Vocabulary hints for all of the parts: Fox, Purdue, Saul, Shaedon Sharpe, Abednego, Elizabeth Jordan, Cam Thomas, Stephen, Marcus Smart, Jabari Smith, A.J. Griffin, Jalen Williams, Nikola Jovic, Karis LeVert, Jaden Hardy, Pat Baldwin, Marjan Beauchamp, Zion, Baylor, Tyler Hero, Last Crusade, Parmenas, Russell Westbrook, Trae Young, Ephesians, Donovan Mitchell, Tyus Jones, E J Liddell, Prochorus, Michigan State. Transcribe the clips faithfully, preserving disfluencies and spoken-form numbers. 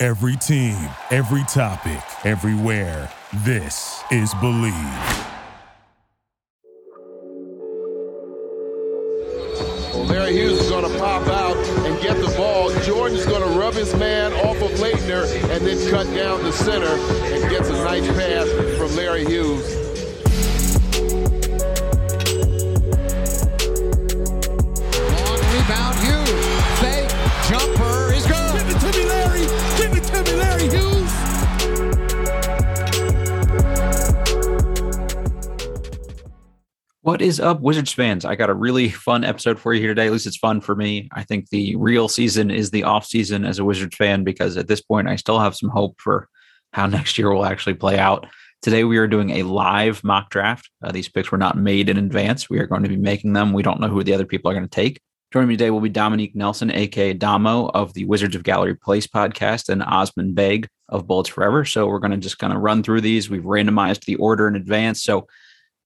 Every team, every topic, everywhere. This is Believe. Well, Larry Hughes is going to pop out and get the ball. Jordan's going to rub his man off of Leitner and then cut down the center and gets a nice pass from Larry Hughes. What is up, Wizards fans? I got a really fun episode for you here today. At least it's fun for me. I think the real season is the off season as a Wizards fan, because at this point, I still have some hope for how next year will actually play out. Today, we are doing a live mock draft. Uh, these picks were not made in advance. We are going to be making them. We don't know who the other people are going to take. Joining me today will be Dominique Nelson, a k a. Damo of the Wizards of Gallery Place podcast, and Osman Beg of Bullets Forever. So we're going to just kind of run through these. We've randomized the order in advance. So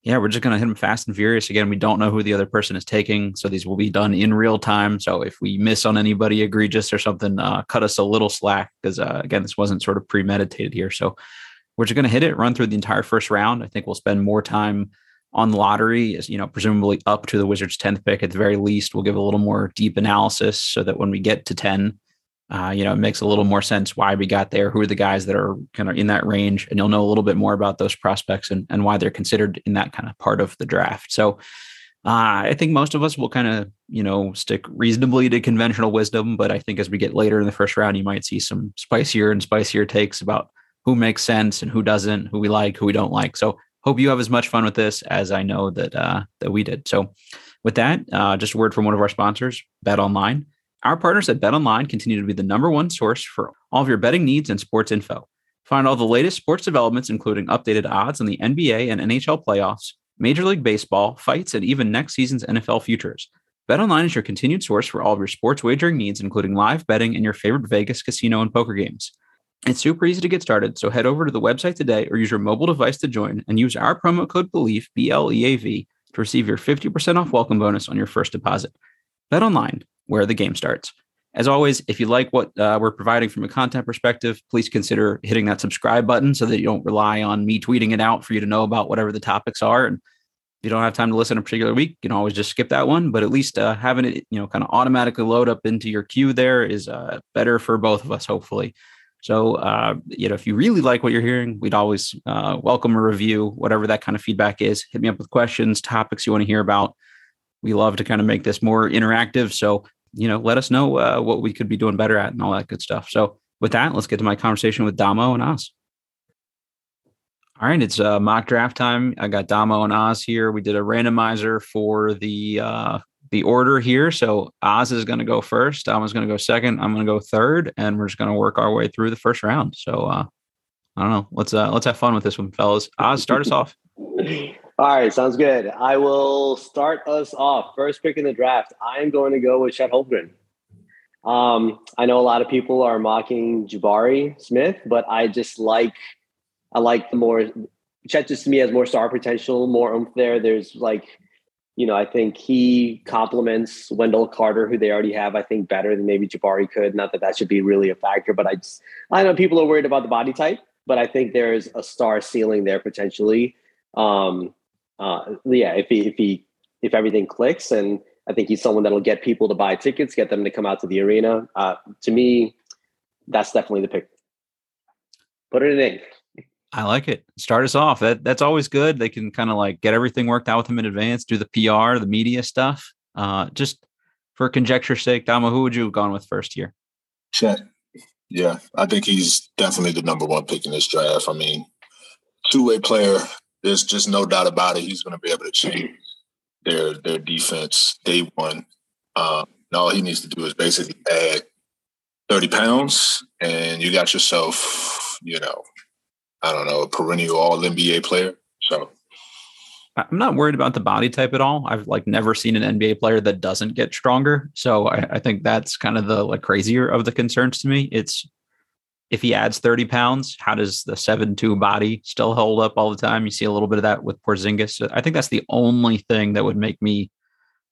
yeah, we're just going to hit them fast and furious. Again, we don't know who the other person is taking, so these will be done in real time. So if we miss on anybody egregious or something, uh, cut us a little slack, because, uh, again, this wasn't sort of premeditated here. So we're just going to hit it, run through the entire first round. I think we'll spend more time on lottery, you know, presumably up to the Wizards' tenth pick at the very least. We'll give a little more deep analysis so that when we get to ten, Uh, you know, it makes a little more sense why we got there, who are the guys that are kind of in that range, and you'll know a little bit more about those prospects and, and why they're considered in that kind of part of the draft. So uh, I think most of us will kind of, you know, stick reasonably to conventional wisdom, but I think as we get later in the first round, you might see some spicier and spicier takes about who makes sense and who doesn't, who we like, who we don't like. So hope you have as much fun with this as I know that, uh, that we did. So with that, uh, just a word from one of our sponsors, Bet Online. Our partners at Bet Online continue to be the number one source for all of your betting needs and sports info. Find all the latest sports developments, including updated odds on the N B A and N H L playoffs, Major League Baseball, fights, and even next season's N F L futures. Bet Online is your continued source for all of your sports wagering needs, including live betting and your favorite Vegas casino and poker games. It's super easy to get started, so head over to the website today or use your mobile device to join and use our promo code BELIEV, B L E A V, to receive your fifty percent off welcome bonus on your first deposit. Bet Online, where the game starts. As always, if you like what uh, we're providing from a content perspective, please consider hitting that subscribe button so that you don't rely on me tweeting it out for you to know about whatever the topics are. And if you don't have time to listen a particular week, you can always just skip that one. But at least uh, having it, you know, kind of automatically load up into your queue there is uh, better for both of us, hopefully. So, uh, you know, if you really like what you're hearing, we'd always uh, welcome a review, whatever that kind of feedback is. Hit me up with questions, topics you want to hear about. We love to kind of make this more interactive. So, you know, let us know uh, what we could be doing better at and all that good stuff. So with that, let's get to my conversation with Damo and Oz. All right, it's uh, mock draft time. I got Damo and Oz here. We did a randomizer for the uh, the order here. So Oz is going to go first. Damo's going to go second. I'm going to go third, and we're just going to work our way through the first round. So uh, I don't know. Let's uh, let's have fun with this one, fellas. Oz, start us off. All right, sounds good. I will start us off. First pick in the draft, I'm going to go with Chet Holmgren. Um, I know a lot of people are mocking Jabari Smith, but I just like, I like the more, Chet just to me has more star potential, more oomph there. There's like, you know, I think he complements Wendell Carter, who they already have, I think, better than maybe Jabari could. Not that that should be really a factor, but I just, I know people are worried about the body type, but I think there's a star ceiling there potentially. Um, Uh, yeah, if he, if he, if everything clicks, and I think he's someone that'll get people to buy tickets, get them to come out to the arena. Uh, to me, that's definitely the pick. Put it in ink. I like it. Start us off. That that's always good. They can kind of like get everything worked out with him in advance, do the P R, the media stuff. Uh, just for conjecture's sake, Damo, who would you have gone with first here? Chet. Yeah, I think he's definitely the number one pick in this draft. I mean, two-way player. There's just no doubt about it. He's going to be able to change their their defense day one. Um, and all he needs to do is basically add thirty pounds and you got yourself, you know, I don't know, a perennial all N B A player. So I'm not worried about the body type at all. I've like never seen an N B A player that doesn't get stronger. So I, I think that's kind of the like crazier of the concerns to me. It's if he adds thirty pounds, how does the seven two body still hold up all the time? You see a little bit of that with Porzingis. I think that's the only thing that would make me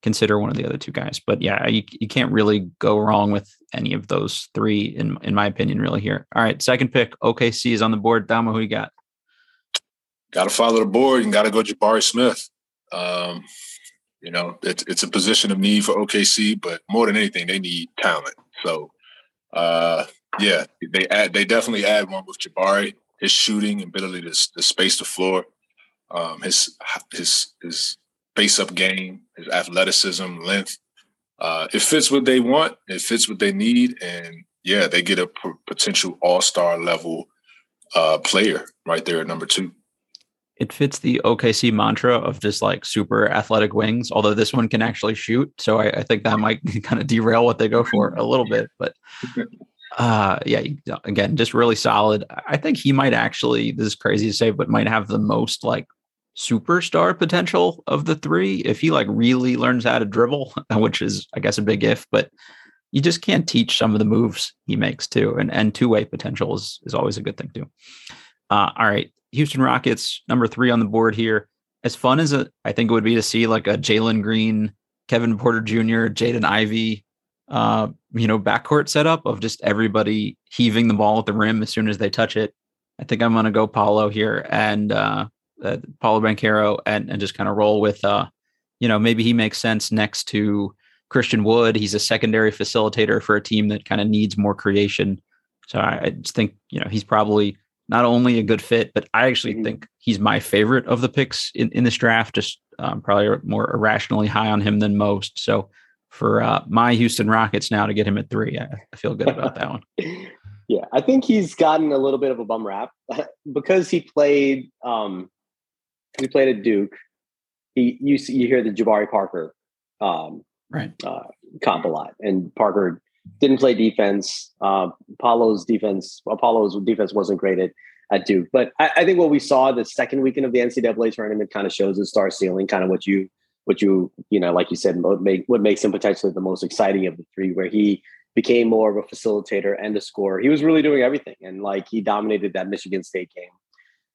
consider one of the other two guys. But yeah, you, you can't really go wrong with any of those three, in in my opinion, really here. All right, second pick, O K C is on the board. Damo, who you got? Got to follow the board and got to go Jabari Smith. Um, you know, it's, it's a position of need for O K C, but more than anything, they need talent. So, uh, yeah, they add, they definitely add one with Jabari. His shooting and ability to, to space the floor, um, his his his face-up game, his athleticism, length. Uh, it fits what they want. It fits what they need. And, yeah, they get a p- potential all-star level uh, player right there at number two. It fits the O K C mantra of just like super athletic wings, although this one can actually shoot. So I, I think that might kind of derail what they go for a little bit. But uh, yeah, again, just really solid. I think he might actually, this is crazy to say, but might have the most like superstar potential of the three. If he like really learns how to dribble, which is, I guess, a big if, but you just can't teach some of the moves he makes too. And, and two-way potential is, is always a good thing too. Uh, all right. Houston Rockets, number three on the board here. As fun as a, I think it would be to see like a Jalen Green, Kevin Porter Junior, Jaden Ivey, uh, you know, backcourt setup of just everybody heaving the ball at the rim as soon as they touch it. I think I'm going to go Paolo here and uh, uh, Paolo Banchero and, and just kind of roll with, uh, you know, maybe he makes sense next to Christian Wood. He's a secondary facilitator for a team that kind of needs more creation. So I, I just think, you know, he's probably not only a good fit, but I actually think he's my favorite of the picks in, in this draft, just um, probably more irrationally high on him than most. So for uh, my Houston Rockets now to get him at three, I, I feel good about that one. Yeah, I think he's gotten a little bit of a bum rap because he played um, he played at Duke. He you, see, you hear the Jabari Parker um, right. uh, comp a lot, and Parker didn't play defense. Uh, Apollo's defense, Apollo's defense wasn't great at, at Duke. But I, I think what we saw the second weekend of the N C double A tournament kind of shows the star ceiling, kind of what you, what you, you know, like you said, what, make, what makes him potentially the most exciting of the three, where he became more of a facilitator and a scorer. He was really doing everything. And like, he dominated that Michigan State game,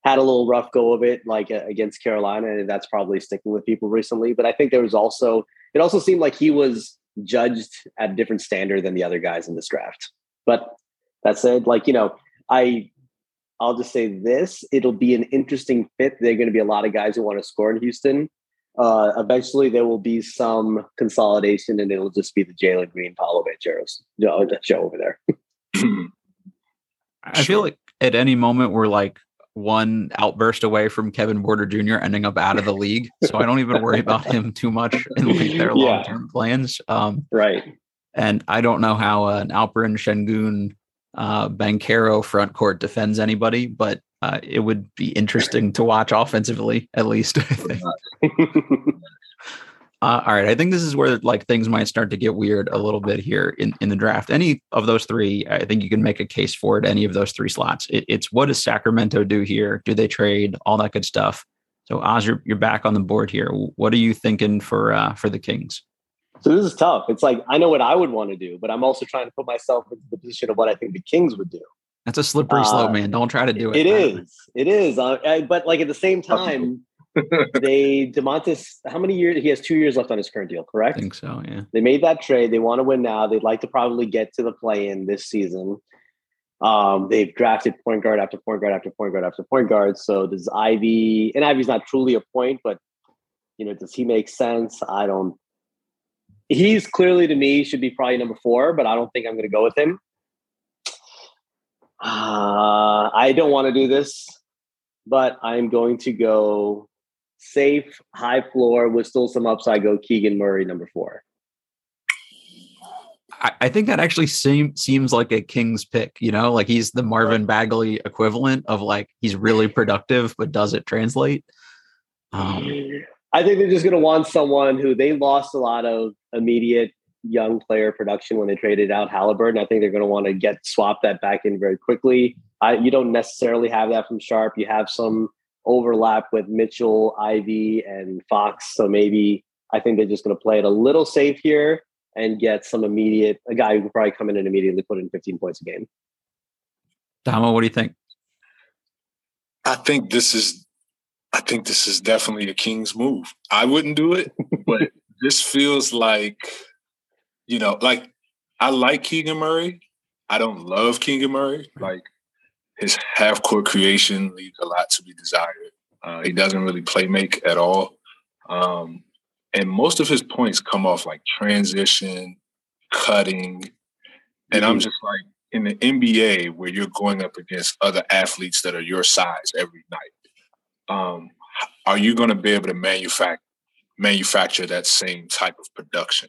had a little rough go of it, like uh, against Carolina. And that's probably sticking with people recently. But I think there was also, it also seemed like he was judged at a different standard than the other guys in this draft. But that said, like, you know, I, I'll just say this, it'll be an interesting fit. There are going to be a lot of guys who want to score in Houston. Uh, eventually there will be some consolidation and it'll just be the Jalen Green, Paolo Banchero's show over there. I feel like at any moment we're like one outburst away from Kevin Porter Junior ending up out of the league. So I don't even worry about him too much in like their yeah. long-term plans. Um, right. And I don't know how an Alperin, Şengün, uh, Banchero front court defends anybody, but uh, it would be interesting to watch offensively, at least. I think. uh, all right. I think this is where like things might start to get weird a little bit here in, in the draft. Any of those three, I think you can make a case for it. Any of those three slots. It, it's what does Sacramento do here? Do they trade? All that good stuff. So Oz, you're, you're back on the board here. What are you thinking for, uh, for the Kings? So this is tough. It's like, I know what I would want to do, but I'm also trying to put myself into the position of what I think the Kings would do. That's a slippery slope, uh, man. Don't try to do it. It man. is. It is. Uh, I, but like at the same time, they DeMontis, how many years? He has two years left on his current deal, correct? I think so, yeah. They made that trade. They want to win now. They'd like to probably get to the play-in this season. Um, they've drafted point guard after point guard after point guard after point guard. So does Ivy, and Ivy's not truly a point, but, you know, does he make sense? I don't. He's clearly, to me, should be probably number four, but I don't think I'm going to go with him. Uh, I don't want to do this, but I'm going to go safe, high floor with still some upside. Go Keegan Murray, number four. I, I think that actually seem, seems like a Kings pick, you know, like he's the Marvin Bagley equivalent of like, he's really productive, but does it translate? Um, I think they're just going to want someone who they lost a lot of immediate young player production when they traded out Halliburton. I think they're going to want to get swap that back in very quickly. I, you don't necessarily have that from Sharpe. You have some overlap with Mitchell, Ivey, and Fox. So maybe I think they're just going to play it a little safe here and get some immediate, a guy who could probably come in and immediately put in fifteen points a game. Damo, what do you think? I think this is, I think this is definitely a Kings move. I wouldn't do it, but this feels like, you know, like I like Keegan Murray. I don't love Keegan Murray. Like his half court creation leaves a lot to be desired. Uh, he doesn't really play make at all. Um, And most of his points come off like transition, cutting. And mm-hmm. I'm just like, in the N B A where you're going up against other athletes that are your size every night, um, are you going to be able to manufac- manufacture that same type of production?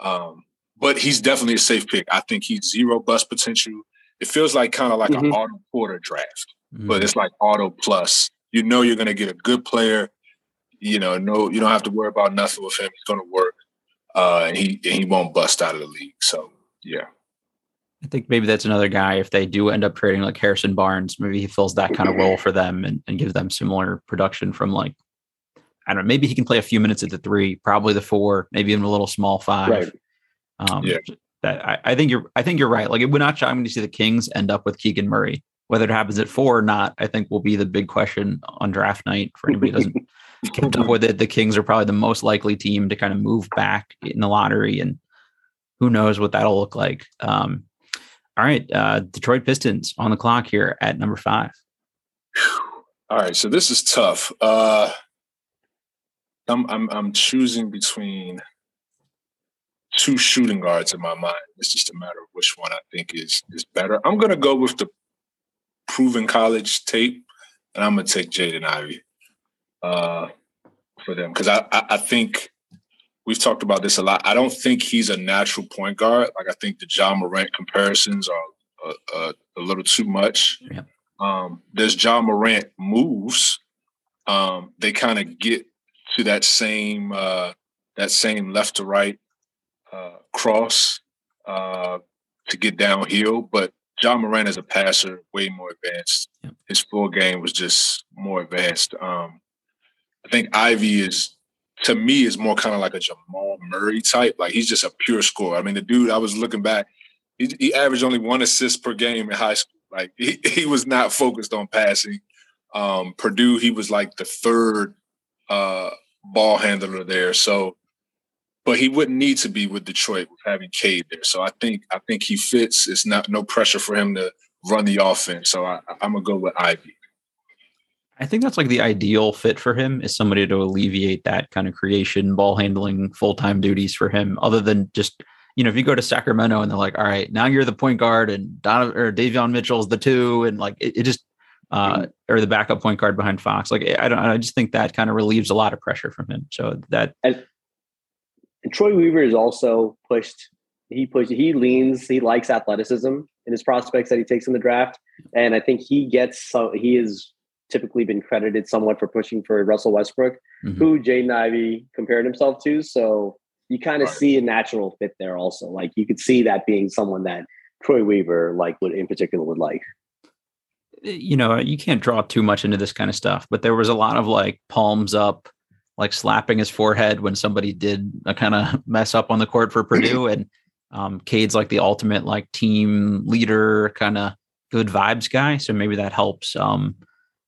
Um, but he's definitely a safe pick. I think he's zero bust potential. It feels like kind of like mm-hmm. an Otto Porter draft, mm-hmm. but it's like Otto plus. You know you're going to get a good player. You know, no, you don't have to worry about nothing with him. He's going to work, uh, and he and he won't bust out of the league. So, yeah. I think maybe that's another guy, if they do end up trading like Harrison Barnes, maybe he fills that kind of role for them and, and gives them similar production from like, I don't know, maybe he can play a few minutes at the three, probably the four, maybe even a little small five. Right. Um, yeah. That I, I think you're I think you're right. Like, it would not shock me to see the Kings end up with Keegan Murray. Whether it happens at four or not, I think will be the big question on draft night for anybody who doesn't kept up with it. The Kings are probably the most likely team to kind of move back in the lottery, and who knows what that'll look like. Um, all right. Uh, Detroit Pistons on the clock here at number five. All right. So this is tough. Uh, I'm, I'm, I'm choosing between two shooting guards in my mind. It's just a matter of which one I think is, is better. I'm going to go with the proven college tape, and I'm going to take Jaden Ivey. Uh, for them, because I, I I think we've talked about this a lot. I don't think he's a natural point guard. Like, I think the John Morant comparisons are a, a, a little too much. Yeah. Um, there's John Morant moves. Um, they kind of get to that same uh, that same left to right uh, cross uh, to get downhill, but John Morant is a passer, way more advanced. Yeah. His full game was just more advanced. Um, I think Ivey is, to me, is more kind of like a Jamal Murray type. Like, he's just a pure scorer. I mean, the dude, I was looking back, he, he averaged only one assist per game in high school. Like, he, he was not focused on passing. Um, Purdue, he was like the third uh, ball handler there. So, but he wouldn't need to be with Detroit with having Cade there. So I think I think he fits. It's not no pressure for him to run the offense. So I, I'm gonna go with Ivey. I think that's like the ideal fit for him, is somebody to alleviate that kind of creation, ball handling, full-time duties for him, other than just, you know, if you go to Sacramento and they're like, all right, now you're the point guard and Donovan or Davion Mitchell's the two, and like it, it just, uh, or the backup point guard behind Fox. Like, I don't, I just think that kind of relieves a lot of pressure from him. So that. And Troy Weaver is also pushed. He pushed, he leans, he likes athleticism in his prospects that he takes in the draft. And I think he gets, so he is, typically been credited somewhat for pushing for Russell Westbrook, mm-hmm. who Jaden Ivey compared himself to. So you kind of right. see a natural fit there also. Like, you could see that being someone that Troy Weaver, like, would in particular would like. You know, you can't draw too much into this kind of stuff, but there was a lot of like palms up, like slapping his forehead when somebody did a kind of mess up on the court for Purdue. And um, Cade's like the ultimate like team leader, kind of good vibes guy. So maybe that helps. Um,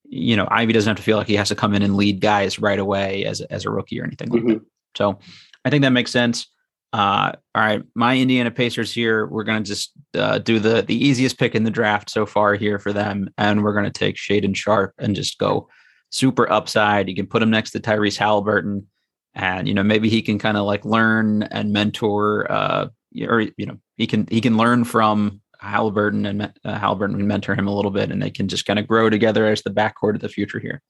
you know, Ivey doesn't have to feel like he has to come in and lead guys right away as, as a rookie or anything like mm-hmm. that. So I think that makes sense. Uh, all right. My Indiana Pacers here, we're going to just uh, do the, the easiest pick in the draft so far here for them. And we're going to take Shaedon Sharpe and just go super upside. You can put him next to Tyrese Halliburton, and, you know, maybe he can kind of like learn and mentor, uh, or, you know, he can, he can learn from Halliburton, and uh, Halliburton would mentor him a little bit, and they can just kind of grow together as the backcourt of the future here.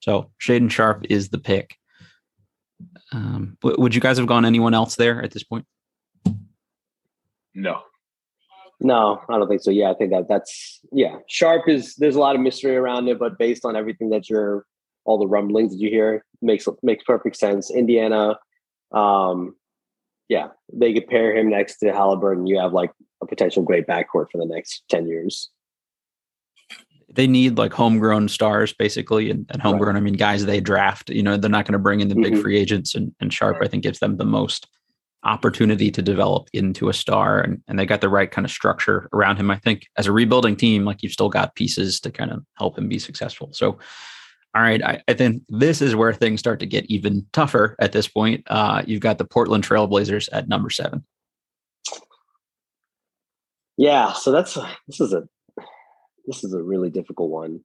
So Shaedon Sharpe is the pick. Um, w- would you guys have gone anyone else there at this point? No. No, I don't think so. Yeah, I think that that's, yeah. Sharpe is, there's a lot of mystery around it, but based on everything that you're, all the rumblings that you hear, makes makes perfect sense. Indiana, um, yeah, they could pair him next to Halliburton. You have like a potential great backcourt for the next ten years. They need like homegrown stars basically, and, and homegrown, right. I mean, guys they draft, you know, they're not going to bring in the big mm-hmm. free agents, and, and Sharpe, I think, gives them the most opportunity to develop into a star, and, and they got the right kind of structure around him. I think as a rebuilding team, like, you've still got pieces to kind of help him be successful. So, all right, I, I think this is where things start to get even tougher at this point. Uh, you've got the Portland Trail Blazers at number seven. Yeah, so that's this is a this is a really difficult one.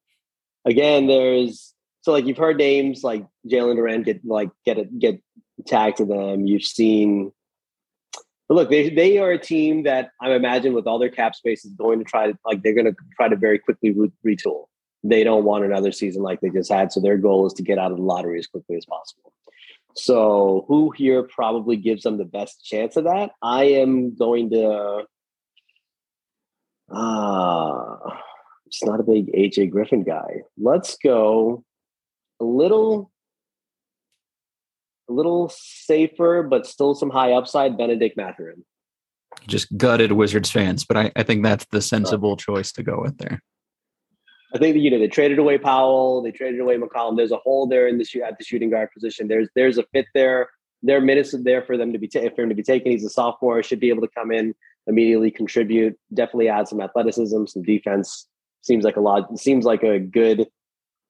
Again, there's so like you've heard names like Jalen Duren get like get it get tagged to them. You've seen. But look, they they are a team that I imagine with all their cap space is going to try to like they're going to try to very quickly re- retool. They don't want another season like they just had, so their goal is to get out of the lottery as quickly as possible. So, who here probably gives them the best chance of that? I am going to. Uh, it's not a big A J. Griffin guy. Let's go a little. A little safer, but still some high upside, Benedict Mathurin. Just gutted Wizards fans, but I, I think that's the sensible choice to go with there. I think that, you know, they traded away Powell, they traded away McCollum. There's a hole there in the shoot at the shooting guard position. There's there's a fit there. There are minutes there for them to be ta- for him to be taken. He's a sophomore, should be able to come in immediately, contribute, definitely add some athleticism, some defense. Seems like a lot. Seems like a good.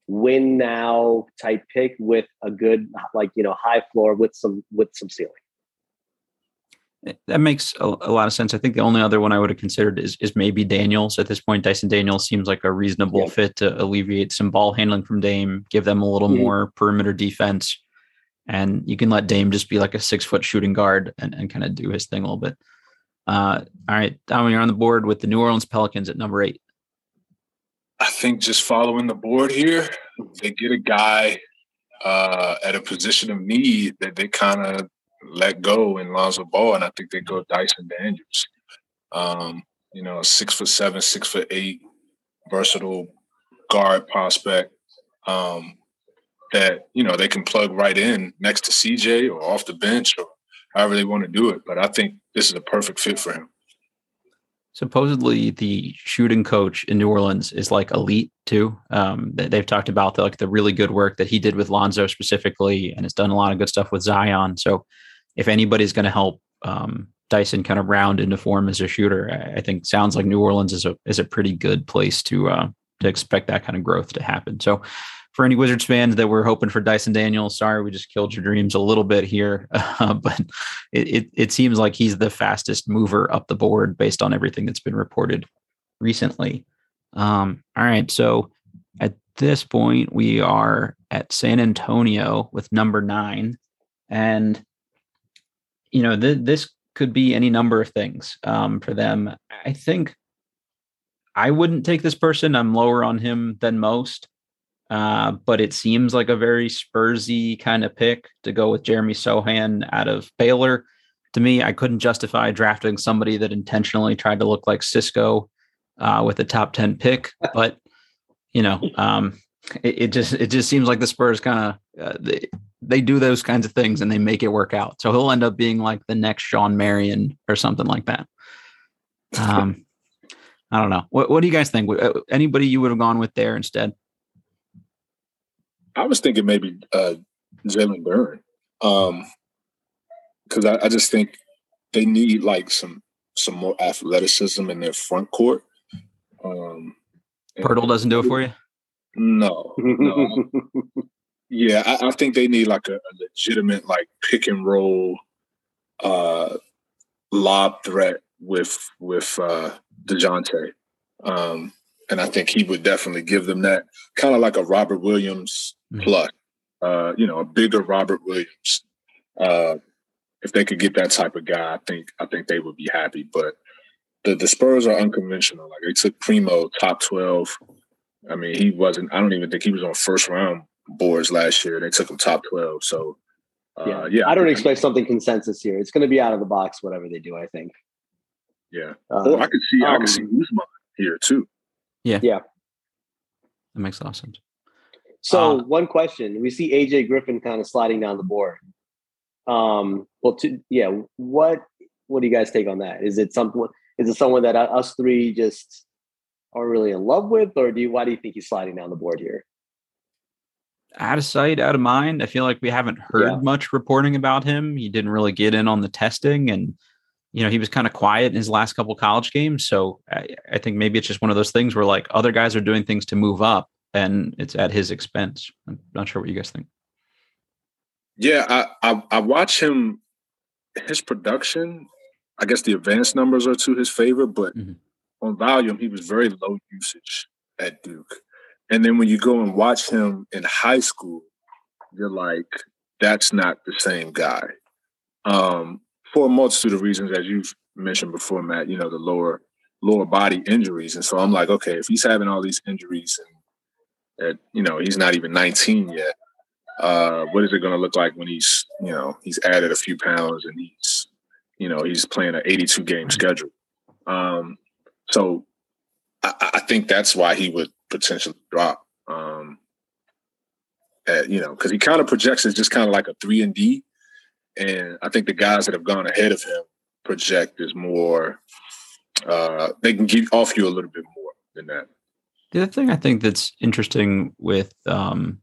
Win now type pick with a good, like, you know, high floor with some with some ceiling. That makes a, a lot of sense. I think the only other one I would have considered is is maybe Daniels at this point. Dyson Daniels seems like a reasonable yeah. fit to alleviate some ball handling from Dame, give them a little mm-hmm. more perimeter defense, and you can let Dame just be like a six foot shooting guard and, and kind of do his thing a little bit. Uh, all right, Damo, you're on the board with the New Orleans Pelicans at number eight. I think just following the board here, they get a guy uh, at a position of need that they kind of let go in Lonzo Ball, and I think they go Dyson Daniels. Um, you know, six foot seven, six foot eight, versatile guard prospect um, that, you know, they can plug right in next to C J or off the bench or however they want to do it. But I think this is a perfect fit for him. Supposedly the shooting coach in New Orleans is like elite too. Um, they've talked about the, like the really good work that he did with Lonzo specifically, and has done a lot of good stuff with Zion. So if anybody's going to help um, Dyson kind of round into form as a shooter, I think sounds like New Orleans is a, is a pretty good place to, uh, to expect that kind of growth to happen. So for any Wizards fans that were hoping for Dyson Daniels, sorry, we just killed your dreams a little bit here, uh, but it, it it seems like he's the fastest mover up the board based on everything that's been reported recently. Um, all right. So at this point we are at San Antonio with number nine, and, you know, th- this could be any number of things um, for them. I think I wouldn't take this person. I'm lower on him than most. Uh, but it seems like a very Spursy kind of pick to go with Jeremy Sohan out of Baylor. To me, I couldn't justify drafting somebody that intentionally tried to look like Cisco uh, with a top ten pick. But, you know, um, it, it just it just seems like the Spurs kind of uh, they, they do those kinds of things and they make it work out. So he'll end up being like the next Sean Marion or something like that. Um, I don't know. What, what do you guys think? Anybody you would have gone with there instead? I was thinking maybe uh, Jalen Duren, because um, I, I just think they need like some some more athleticism in their front court. Um, Pirtle doesn't do it for you? No, no. yeah, I, I think they need like a, a legitimate like pick and roll uh, lob threat with with uh, DeJounte. Um, and I think he would definitely give them that, kind of like a Robert Williams. Plus, uh, you know, a bigger Robert Williams. Uh, if they could get that type of guy, I think I think they would be happy. But the, the Spurs are unconventional. Like, they took Primo top twelve. I mean, he wasn't. I don't even think he was on first round boards last year. They took him top twelve. So, uh, yeah. yeah, I don't expect something consensus here. It's going to be out of the box, whatever they do. I think. Yeah. Um, or I could see. Um, I could see Usman here too. Yeah. Yeah. That makes a lot of sense. So uh, one question, we see A J Griffin kind of sliding down the board. Um, well, to, yeah. What What do you guys take on that? Is it someone? Is it someone that us three just are really in love with, or do you? Why do you think he's sliding down the board here? Out of sight, out of mind. I feel like we haven't heard yeah. much reporting about him. He didn't really get in on the testing, and you know he was kind of quiet in his last couple college games. So I, I think maybe it's just one of those things where like other guys are doing things to move up, and it's at his expense. I'm not sure what you guys think. Yeah, I, I I watch him, his production, I guess the advanced numbers are to his favor, but mm-hmm. on volume, he was very low usage at Duke. And then when you go and watch him in high school, you're like, that's not the same guy. Um, for a multitude of reasons, as you've mentioned before, Matt, you know, the lower lower body injuries. And so I'm like, okay, if he's having all these injuries and, at, you know, he's not even nineteen yet, Uh, what is it going to look like when he's, you know, he's added a few pounds and he's, you know, he's playing an eighty-two game schedule. Um, so I, I think that's why he would potentially drop, um, at, you know, because he kind of projects as just kind of like a three and D. And I think the guys that have gone ahead of him project is more, uh, they can give off you a little bit more than that. The other thing I think that's interesting with, um,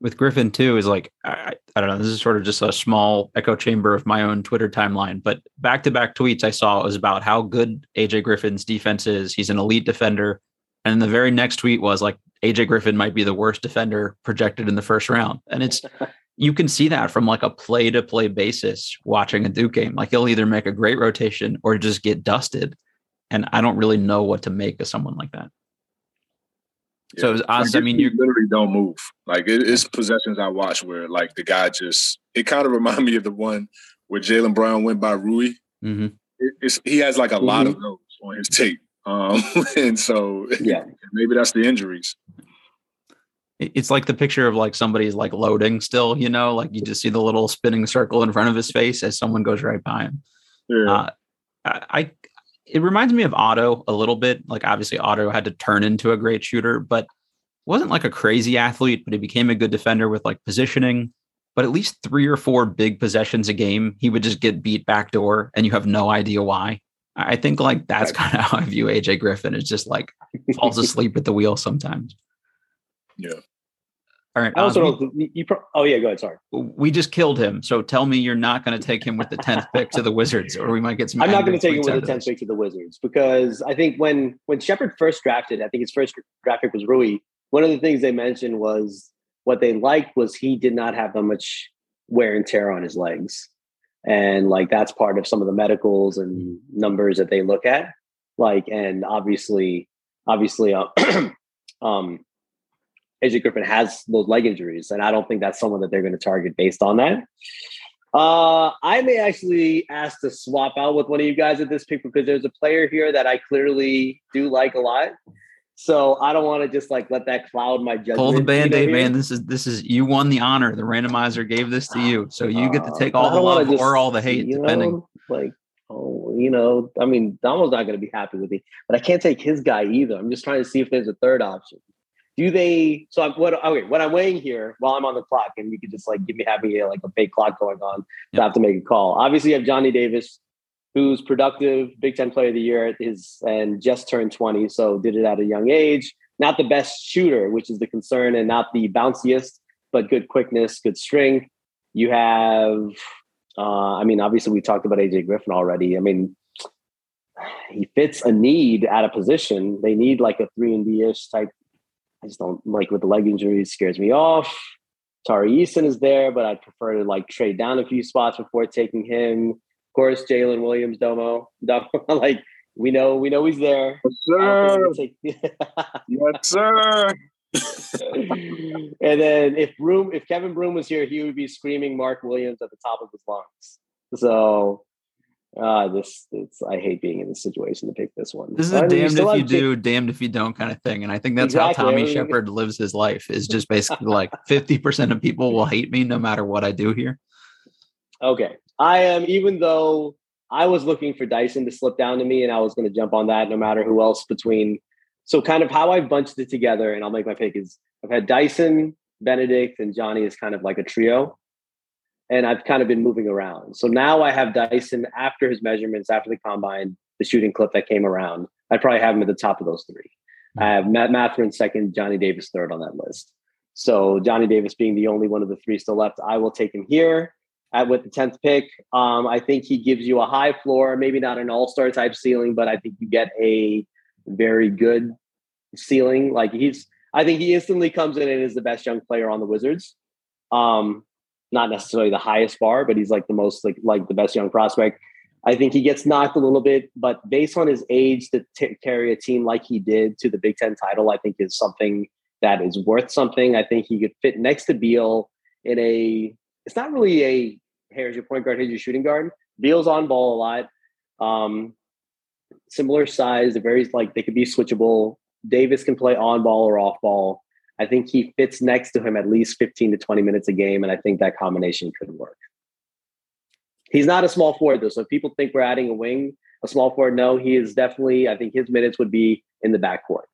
with Griffin too is like, I, I don't know, this is sort of just a small echo chamber of my own Twitter timeline, but back-to-back tweets I saw was about how good A J Griffin's defense is. He's an elite defender. And the very next tweet was like, A J Griffin might be the worst defender projected in the first round. And it's, you can see that from like a play to play basis watching a Duke game. Like he'll either make a great rotation or just get dusted. And I don't really know what to make of someone like that. Yeah. So it was awesome. Like, I mean, you literally don't move. Like it, it's possessions I watch where like the guy just, it kind of reminded me of the one where Jaylen Brown went by Rui. Mm-hmm. It, it's, he has like a mm-hmm. lot of those on his tape. Um, and so yeah, maybe that's the injuries. It's like the picture of like somebody's like loading still, you know, like you just see the little spinning circle in front of his face as someone goes right by him. Yeah. Uh, I, I It reminds me of Otto a little bit. Like, obviously, Otto had to turn into a great shooter, but wasn't like a crazy athlete, but he became a good defender with like positioning. But at least three or four big possessions a game, he would just get beat backdoor and you have no idea why. I think like that's kind of how I view A J Griffin. It's just like falls asleep at the wheel sometimes. Yeah. All right. I also um, don't, you pro- oh, yeah, go ahead. Sorry. We just killed him. So tell me you're not going to take him with the tenth pick to the Wizards, or we might get some. I'm not going to take him with the tenth pick to the Wizards because I think when, when Shepard first drafted, I think his first draft pick was Rui. One of the things they mentioned was what they liked was he did not have that much wear and tear on his legs. And like that's part of some of the medicals and numbers that they look at. Like, and obviously, obviously, uh, um, A J Griffin has those leg injuries, and I don't think that's someone that they're going to target based on that. Uh, I may actually ask to swap out with one of you guys at this pick because there's a player here that I clearly do like a lot. So I don't want to just like let that cloud my judgment. Pull the Band-Aid, man. This is this is you won the honor. The randomizer gave this to you, so you get to take all uh, the love just, or all the hate, you know, depending. Like, oh, you know, I mean, Damo's not going to be happy with me, but I can't take his guy either. I'm just trying to see if there's a third option. Do they? So I'm, what? Okay, what I'm weighing here while I'm on the clock, and you could just like give me having you know, like a fake clock going on. Yep. To have to make a call. Obviously, you have Johnny Davis, who's productive, Big Ten Player of the Year, at his and just turned twenty, so did it at a young age. Not the best shooter, which is the concern, and not the bounciest, but good quickness, good strength. You have, uh, I mean, obviously we talked about A J Griffin already. I mean, he fits a need at a position. They need like a three and D-ish type. I just don't like with the leg injuries, scares me off. Tari Eason is there, but I'd prefer to like trade down a few spots before taking him. Of course, Jalen Williams, Damo, Damo, like we know, we know he's there. Yes, sir. Take- yes, sir. And then if Broom, if Kevin Broom was here, he would be screaming Mark Williams at the top of his lungs. So. Uh, this it's I hate being in this situation to pick this one. This is a damned if you do, damned if you don't kind of thing. And I think that's how Tommy Shepard lives his life, is just basically like fifty percent of people will hate me no matter what I do here. Okay. I am, even though I was looking for Dyson to slip down to me and I was going to jump on that no matter who else between. So kind of how I bunched it together, and I'll make my pick, is I've had Dyson, Benedict, and Johnny as kind of like a trio. and I've kind of been moving around. So now I have Dyson after his measurements, after the combine, the shooting clip that came around. I probably have him at the top of those three. I have Matt Mathurin second, Johnny Davis third on that list. So Johnny Davis being the only one of the three still left, I will take him here at with the tenth pick. Um, I think he gives you a high floor, maybe not an all-star type ceiling, but I think you get a very good ceiling. Like he's, I think he instantly comes in and is the best young player on the Wizards. Um, not necessarily the highest bar, but he's like the most like, like the best young prospect. I think he gets knocked a little bit, but based on his age to t- carry a team like he did to the Big Ten title, I think is something that is worth something. I think he could fit next to Beal in a, it's not really a, here's your point guard, here's your shooting guard. Beal's on ball a lot. Um, similar size, they're very like, they could be switchable. Davis can play on ball or off ball. I think he fits next to him at least fifteen to twenty minutes a game. And I think that combination could work. He's not a small forward, though. So if people think we're adding a wing, a small forward, no, he is definitely, I think his minutes would be in the backcourt.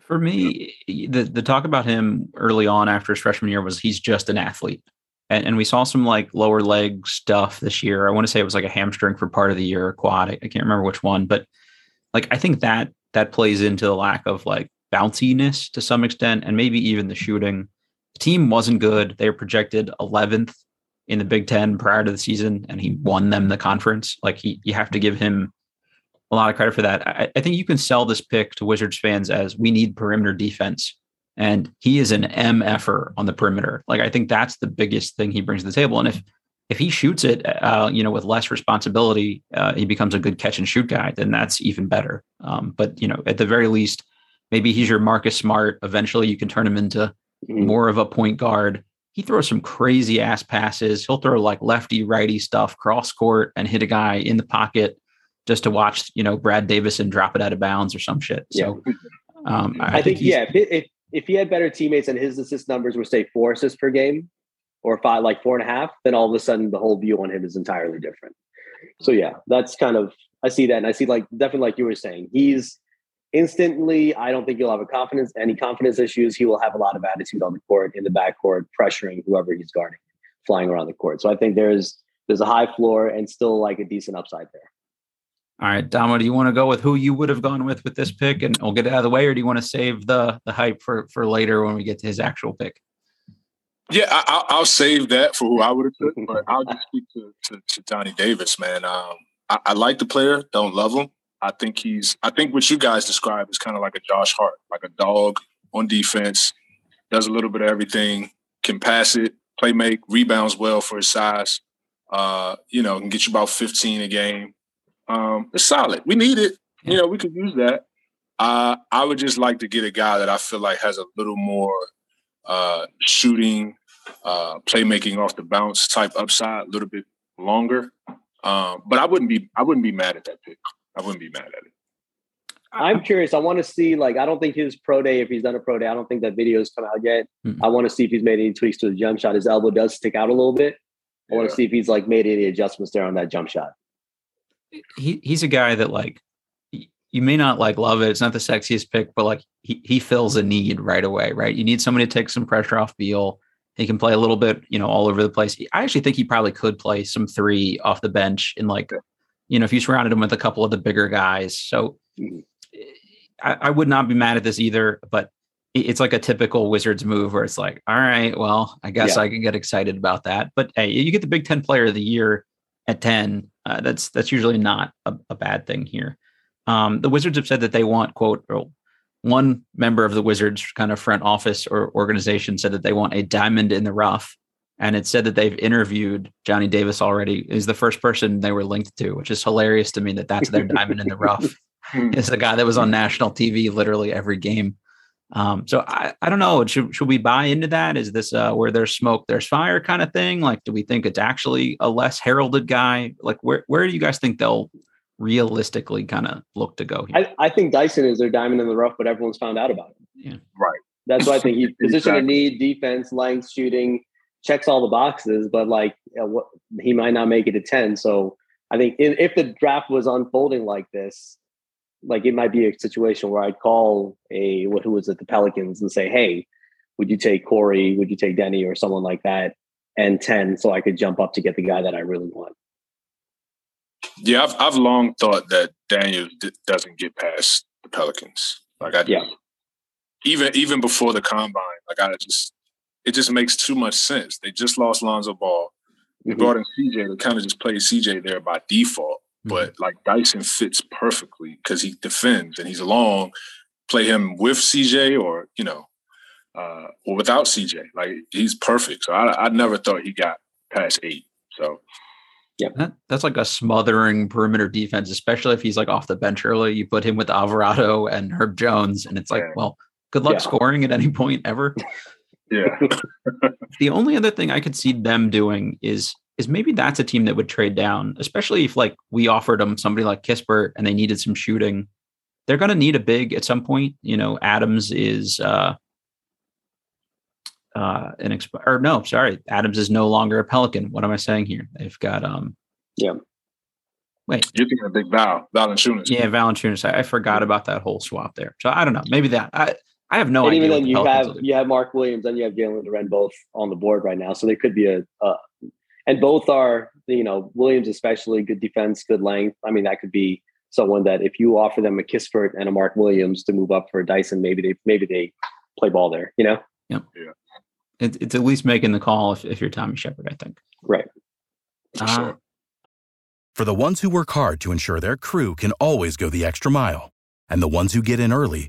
For me, the the talk about him early on after his freshman year was he's just an athlete. And, and we saw some like lower leg stuff this year. I want to say it was like a hamstring for part of the year, or quad. I, I can't remember which one. But like I think that that plays into the lack of like bounciness to some extent and maybe even the shooting. The team wasn't good. They were projected eleventh. In the Big Ten prior to the season, and he won them the conference. Like he, you have to give him a lot of credit for that. I, I think you can sell this pick to Wizards fans as we need perimeter defense, and he is an M F-er on the perimeter. Like I think that's the biggest thing he brings to the table. And if if he shoots it, uh, you know, with less responsibility, uh, he becomes a good catch and shoot guy. Then that's even better. Um, but you know, at the very least, maybe he's your Marcus Smart. Eventually, you can turn him into more of a point guard. He throws some crazy ass passes. He'll throw like lefty, righty stuff cross court and hit a guy in the pocket just to watch, you know, Brad Davison drop it out of bounds or some shit. So yeah. um, I, I think, think yeah, if, it, if if he had better teammates and his assist numbers were say four assists per game or five, like four and a half, then all of a sudden the whole view on him is entirely different. So yeah, that's kind of, I see that. And I see like, definitely like you were saying, he's instantly, I don't think he'll have a confidence, any confidence issues. He will have a lot of attitude on the court, in the backcourt, pressuring whoever he's guarding, flying around the court. So I think there's there's a high floor and still like a decent upside there. All right, Damo, do you want to go with who you would have gone with with this pick and we'll get it out of the way, or do you want to save the the hype for, for later when we get to his actual pick? Yeah, I, I'll save that for who I would have picked, but I'll just speak to, to, to Johnny Davis, man. Um, I, I like the player, don't love him. I think he's, I think what you guys describe is kind of like a Josh Hart, like a dog on defense, does a little bit of everything, can pass it, play make, rebounds well for his size, uh, you know, can get you about fifteen a game. Um, it's solid. We need it. You know, we could use that. Uh, I would just like to get a guy that I feel like has a little more uh, shooting, uh, playmaking off the bounce type upside, a little bit longer. Um, but I wouldn't be, I wouldn't be mad at that pick. I wouldn't be mad at it. I'm curious. I want to see, like, I don't think his pro day, if he's done a pro day, I don't think that video's come out yet. Mm-hmm. I want to see if he's made any tweaks to the jump shot. His elbow does stick out a little bit. I yeah. want to see if he's, like, made any adjustments there on that jump shot. He He's a guy that, like, you may not, like, love it. It's not the sexiest pick, but, like, he, he fills a need right away, right? You need somebody to take some pressure off Beal. He can play a little bit, you know, all over the place. I actually think he probably could play some three off the bench in, like, yeah. you know, if you surrounded him with a couple of the bigger guys. So I, I would not be mad at this either, but it's like a typical Wizards move where it's like, all right, well, I guess yeah. I can get excited about that. But hey, you get the Big Ten player of the year at ten. Uh, that's that's usually not a, a bad thing here. Um, the Wizards have said that they want, quote, one member of the Wizards kind of front office or organization said that they want a diamond in the rough. And it said that they've interviewed Johnny Davis already. Is the first person they were linked to, which is hilarious to me that that's their diamond in the rough. It's the guy that was on national T V literally every game. Um, so I, I don't know. Should, should we buy into that? Is this uh, where there's smoke, there's fire kind of thing? Like, do we think it's actually a less heralded guy? Like, where where do you guys think they'll realistically kind of look to go here? I, I think Dyson is their diamond in the rough, but everyone's found out about it. Yeah, right. That's why I think he's position exactly. a need, defense, length, shooting. Checks all the boxes, but like you know, what, he might not make it a ten. So I think in, if the draft was unfolding like this, like it might be a situation where I'd call a what who was at the Pelicans and say, "Hey, would you take Corey? Would you take Denny or someone like that?" and ten so I could jump up to get the guy that I really want. Yeah, I've I've long thought that Daniel d- doesn't get past the Pelicans. Like I, yeah. even even before the combine, like I just it just makes too much sense. They just lost Lonzo Ball. They mm-hmm. brought in C J. They kind of just played C J there by default. Mm-hmm. But like Dyson fits perfectly because he defends and he's long. Play him with C J or you know, uh, or without C J. Like he's perfect. So I I never thought he got past eight. So. Yeah, that, that's like a smothering perimeter defense, especially if he's like off the bench early. You put him with Alvarado and Herb Jones, and it's like, well, good luck yeah. scoring at any point ever. Yeah. The only other thing I could see them doing is is maybe that's a team that would trade down, especially if like we offered them somebody like Kispert and they needed some shooting. They're going to need a big at some point. You know, Adams is uh, Uh, an exp- or no, sorry, Adams is no longer a Pelican. What am I saying here? They've got um, yeah. Wait, you're thinking of Big Val Valanciunas. Yeah, Valanciunas. I, I forgot about that whole swap there. So I don't know. Maybe that I I have no and idea. Even then, you Pelicans have you have Mark Williams and you have Jalen Duren both on the board right now. So they could be a uh, and both are you know Williams especially good defense, good length. I mean that could be someone that if you offer them a Kispert and a Mark Williams to move up for a Dyson, maybe they maybe they play ball there. You know. Yep. Yeah. It, it's at least making the call if, if you're Tommy Shepard, I think. Right. Uh, sure. For the ones who work hard to ensure their crew can always go the extra mile, and the ones who get in early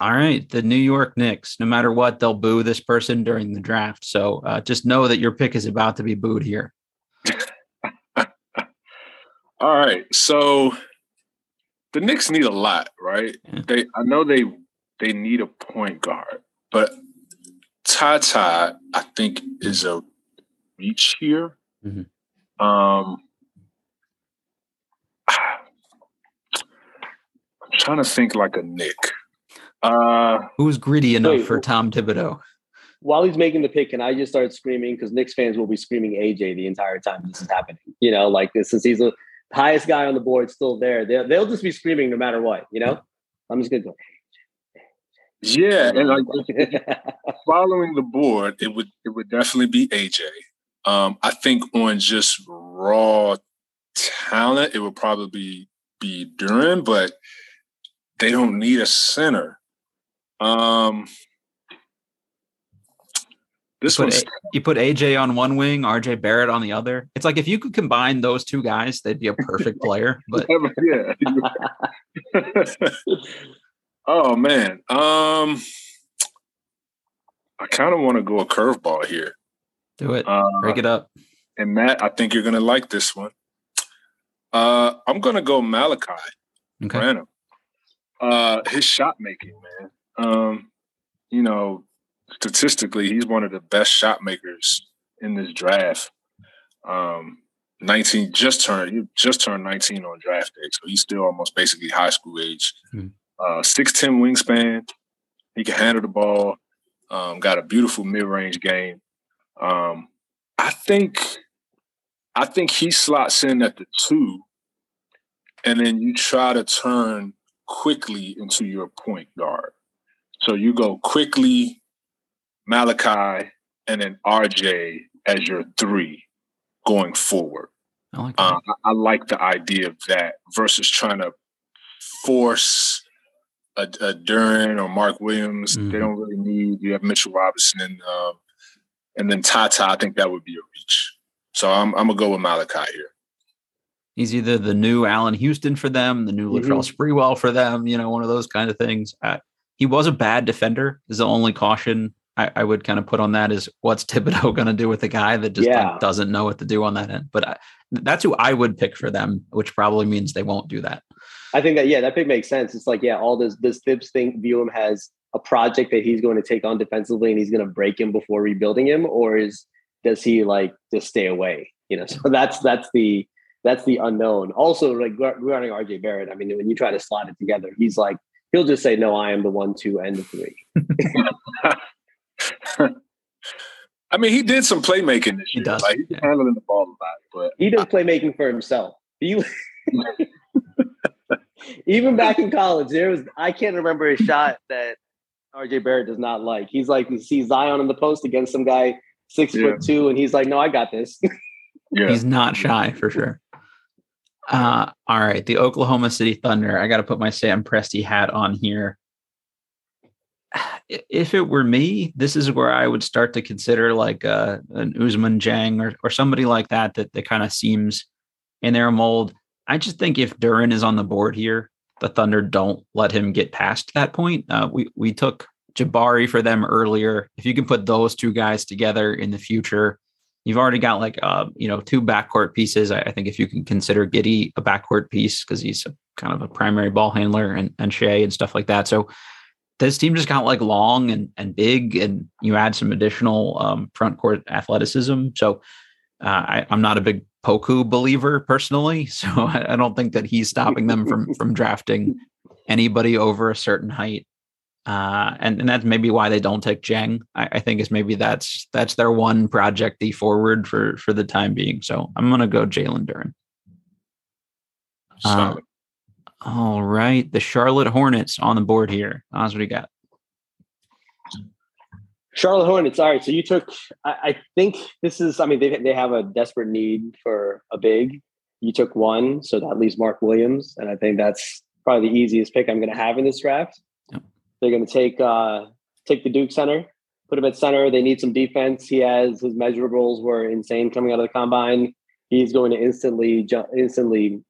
All right, the New York Knicks. No matter what, they'll boo this person during the draft. So uh, just know that your pick is about to be booed here. All right, so the Knicks need a lot, right? Yeah. They, I know they they need a point guard, but Tata, I think, is a reach here. Mm-hmm. Um. I'm trying to think like a Nick. Uh, Who's gritty enough wait, for Tom Thibodeau? While he's making the pick, can I just start screaming? Because Knicks fans will be screaming A J the entire time this is happening. You know, like this, since he's the highest guy on the board still there, they'll, they'll just be screaming no matter what, you know? I'm just going to go, A J, A J. Yeah, and like following the board, it would it would definitely be A J. Um, I think on just raw talent, it would probably be Duren, but they don't need a center. Um, this one, you put A J on one wing, R J Barrett on the other. It's like if you could combine those two guys, they'd be a perfect player. But yeah. Oh man, um, I kind of want to go a curveball here. Do it. Uh, Break it up. And Matt, I think you're gonna like this one. Uh, I'm gonna go Malachi okay. Branham. Uh, his shot making, man. Um, you know, statistically, he's one of the best shot makers in this draft. Um, nineteen just turned, he just turned nineteen on draft day, so he's still almost basically high school age. Mm-hmm. Uh, six ten wingspan. He can handle the ball. Um, got a beautiful mid-range game. Um, I think, I think he slots in at the two, and then you try to turn quickly into your point guard. So you go quickly, Malachi, and then R J as your three going forward. I like, that. Um, I like the idea of that versus trying to force a, a Duren or Mark Williams. Mm-hmm. They don't really need. You have Mitchell Robinson and um, and then Tata. I think that would be a reach. So I'm I'm gonna go with Malachi here. He's either the new Allen Houston for them, the new Latrell mm-hmm. Sprewell for them, you know, one of those kind of things. Uh, he was a bad defender is the only caution I, I would kind of put on that is what's Thibodeau going to do with a guy that just yeah. like, doesn't know what to do on that end. But I, that's who I would pick for them, which probably means they won't do that. I think that, yeah, that pick makes sense. It's like, yeah, all this, this Thibs thing, Buehm has a project that he's going to take on defensively and he's going to break him before rebuilding him. Or is does he like just stay away? You know, so that's that's the that's the unknown. Also, like regarding R J Barrett, I mean, when you try to slot it together, he's like, he'll just say, no, I am the one, two, and the three. I mean, he did some playmaking this year. He does. Like, he's handling the ball a lot. But he does playmaking for himself. He, even back in college, there was I can't remember a shot that R J Barrett does not like. He's like, you see Zion in the post against some guy six yeah. foot two, and he's like, no, I got this. Yeah. He's not shy for sure. Uh, all right, the Oklahoma City Thunder. I got to put my Sam Presti hat on here. If it were me, this is where I would start to consider like uh, an Usman Jang or, or somebody like that, that that kind of seems in their mold. I just think if Duren is on the board here, the Thunder don't let him get past that point. Uh, we, we took Jabari for them earlier. If you can put those two guys together in the future, you've already got like, uh, you know, two backcourt pieces. I, I think if you can consider Giddey a backcourt piece, because he's a, kind of a primary ball handler, and, and Shea and stuff like that. So this team just got like long and, and big, and you add some additional um, front court athleticism. So uh, I, I'm not a big Poku believer personally, so I, I don't think that he's stopping them from from drafting anybody over a certain height. Uh, and, and that's maybe why they don't take Jang. I, I think is maybe that's that's their one project the forward for, for the time being. So I'm going to go Jalen Duren. Uh, All right, the Charlotte Hornets on the board here. Oz, what do you got? Charlotte Hornets. All right, so you took. I, I think this is. I mean, they they have a desperate need for a big. You took one, so that leaves Mark Williams, and I think that's probably the easiest pick I'm going to have in this draft. Yep. They're going to take uh, take the Duke center, put him at center. They need some defense. He has his measurables were insane coming out of the combine. He's going to instantly ju- instantly.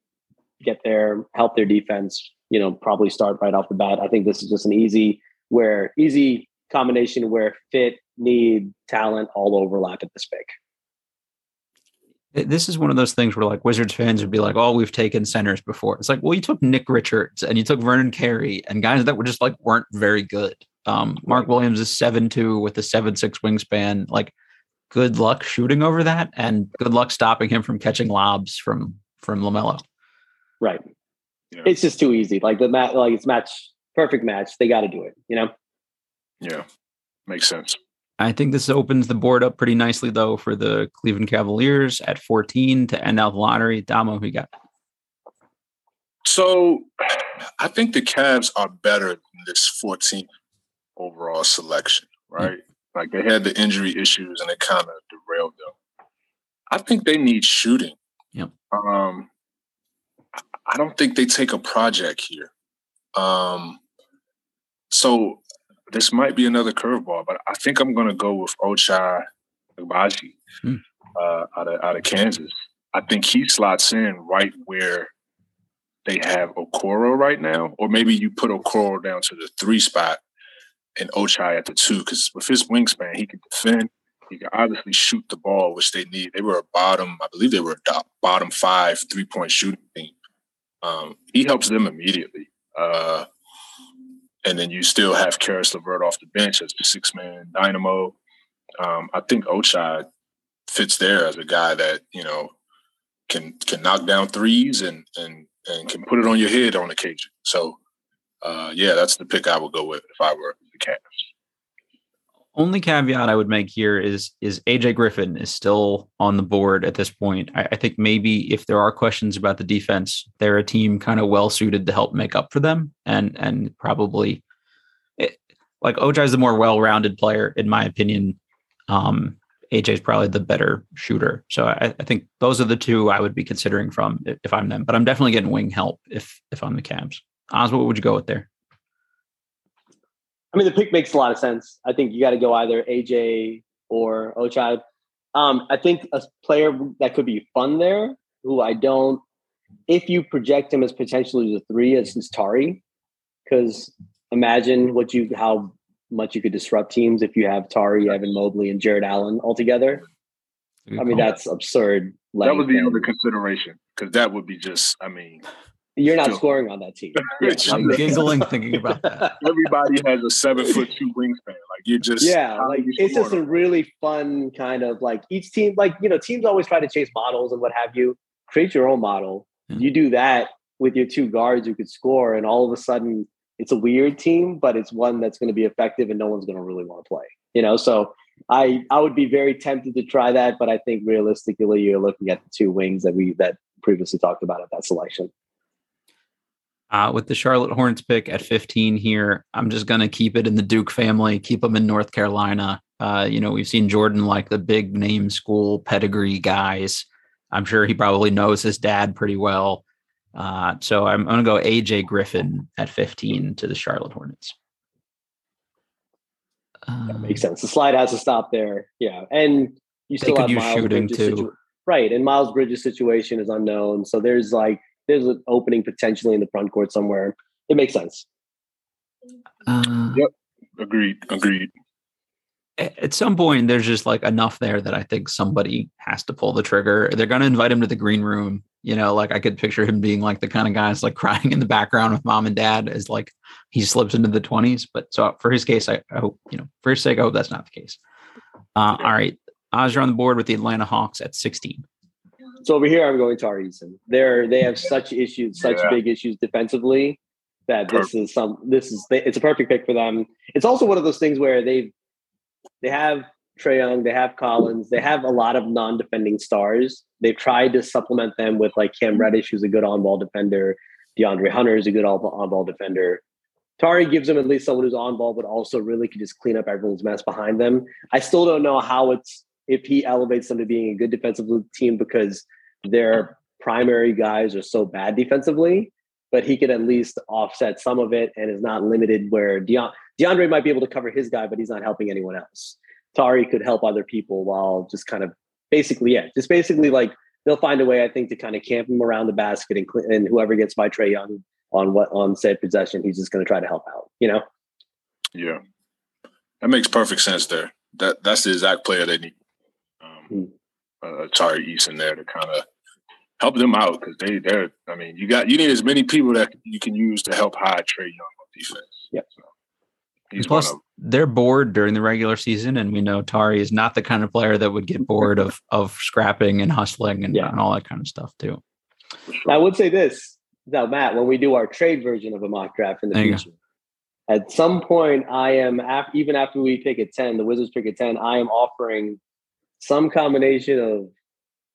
get their help their defense, you know, probably start right off the bat. I think this is just an easy where easy combination where fit, need, talent all overlap at this pick. This is one of those things where like Wizards fans would be like, oh, we've taken centers before. It's like, well, you took Nick Richards and you took Vernon Carey and guys that were just like weren't very good. Um, Mark Williams is seven two with a seven six wingspan. Like, good luck shooting over that, and good luck stopping him from catching lobs from from LaMelo. Right. Yeah. It's just too easy. Like the mat, like it's match perfect match. They got to do it, you know? Yeah. Makes sense. I think this opens the board up pretty nicely though, for the Cleveland Cavaliers at fourteen to end out the lottery. Damo, who you got? So I think the Cavs are better than this fourteenth overall selection, right? Mm-hmm. Like they had the injury issues and it kind of derailed them. I think they need shooting. Yep. Um, I don't think they take a project here. Um, so this might be another curveball, but I think I'm going to go with Ochai Agbaji mm. uh, out of, out of Kansas. I think he slots in right where they have Okoro right now, or maybe you put Okoro down to the three spot and Ochai at the two, because with his wingspan, he can defend. He can obviously shoot the ball, which they need. They were a bottom, I believe they were a bottom five three-point shooting team. Um, he helps them immediately. Uh, and then you still have Karis LeVert off the bench as the six-man dynamo. Um, I think Ochai fits there as a guy that, you know, can can knock down threes and and and can put it on your head on occasion. So, uh, yeah, that's the pick I would go with if I were the Cavs. Only caveat I would make here is is A J Griffin is still on the board at this point. I, I think maybe if there are questions about the defense, they're a team kind of well suited to help make up for them, and and probably it, like Ochai is the more well rounded player in my opinion. Um, A J is probably the better shooter, so I, I think those are the two I would be considering from if I'm them. But I'm definitely getting wing help if if I'm the Cavs. Oswald, what would you go with there? I mean, the pick makes a lot of sense. I think you got to go either A J or Ochai. Um, I think a player that could be fun there, who I don't, if you project him as potentially the three, is, is Tari. Because imagine what you, how much you could disrupt teams if you have Tari, Evan Mobley, and Jared Allen all together. I mean, that's absurd. That would be under consideration, because that would be just, I mean... You're not scoring on that team. Yeah, I'm giggling thinking about that. Everybody has a seven foot two wingspan. Like you're just yeah, like it's just a really fun kind of like each team. Like you know, teams always try to chase models and what have you. create your own model. Mm-hmm. You do that with your two guards, you could score, and all of a sudden it's a weird team, but it's one that's going to be effective and no one's going to really want to play, you know? So I, I would be very tempted to try that, but I think realistically you're looking at the two wings that we, that previously talked about at that selection. Uh, with the Charlotte Hornets pick at fifteen here, I'm just going to keep it in the Duke family, keep them in North Carolina. Uh, you know, we've seen Jordan like the big name school pedigree guys. I'm sure he probably knows his dad pretty well. Uh, so I'm going to go A J. Griffin at fifteen to the Charlotte Hornets. Um, that makes sense. The slide has to stop there. Yeah. And you still have Miles shooting Bridges too. Situ- right. And Miles Bridges' situation is unknown. So there's like, there's an opening potentially in the front court somewhere. It makes sense. Uh, yep. Agreed. Agreed. At some point, there's just like enough there that I think somebody has to pull the trigger. They're going to invite him to the green room. You know, like I could picture him being like the kind of guys like crying in the background with mom and dad as like he slips into the twenties. But so for his case, I, I hope, you know, for his sake, I hope that's not the case. Uh, all right. Oz, you're on the board with the Atlanta Hawks at sixteen. So over here, I'm going Tari Eason. They're they have such issues, such yeah. big issues defensively that this is some this is it's a perfect pick for them. It's also one of those things where they they have Trae Young, they have Collins, they have a lot of non-defending stars. They've tried to supplement them with like Cam Reddish, who's a good on-ball defender. DeAndre Hunter is a good on-ball defender. Tari gives them at least someone who's on-ball, but also really can just clean up everyone's mess behind them. I still don't know how it's. If he elevates them to being a good defensive team because their primary guys are so bad defensively, but he could at least offset some of it and is not limited where DeAndre, DeAndre might be able to cover his guy, but he's not helping anyone else. Tari could help other people while just kind of basically, yeah, just basically like they'll find a way, I think, to kind of camp him around the basket and, and whoever gets by Trae Young on what on said possession, he's just going to try to help out, you know? Yeah. That makes perfect sense there. That That's the exact player they need. Uh, Tari Eason there to kind of help them out because they they're I mean you got you need as many people that you can use to help hide Trae Young on defense. Yeah. So plus they're bored during the regular season, and we know Tari is not the kind of player that would get bored of of scrapping and hustling and, yeah. and all that kind of stuff too. Sure. I would say this now, Matt, when we do our trade version of a mock draft in the there future, at some point I am after, even after we pick at ten, the Wizards pick at ten, I am offering. Some combination of,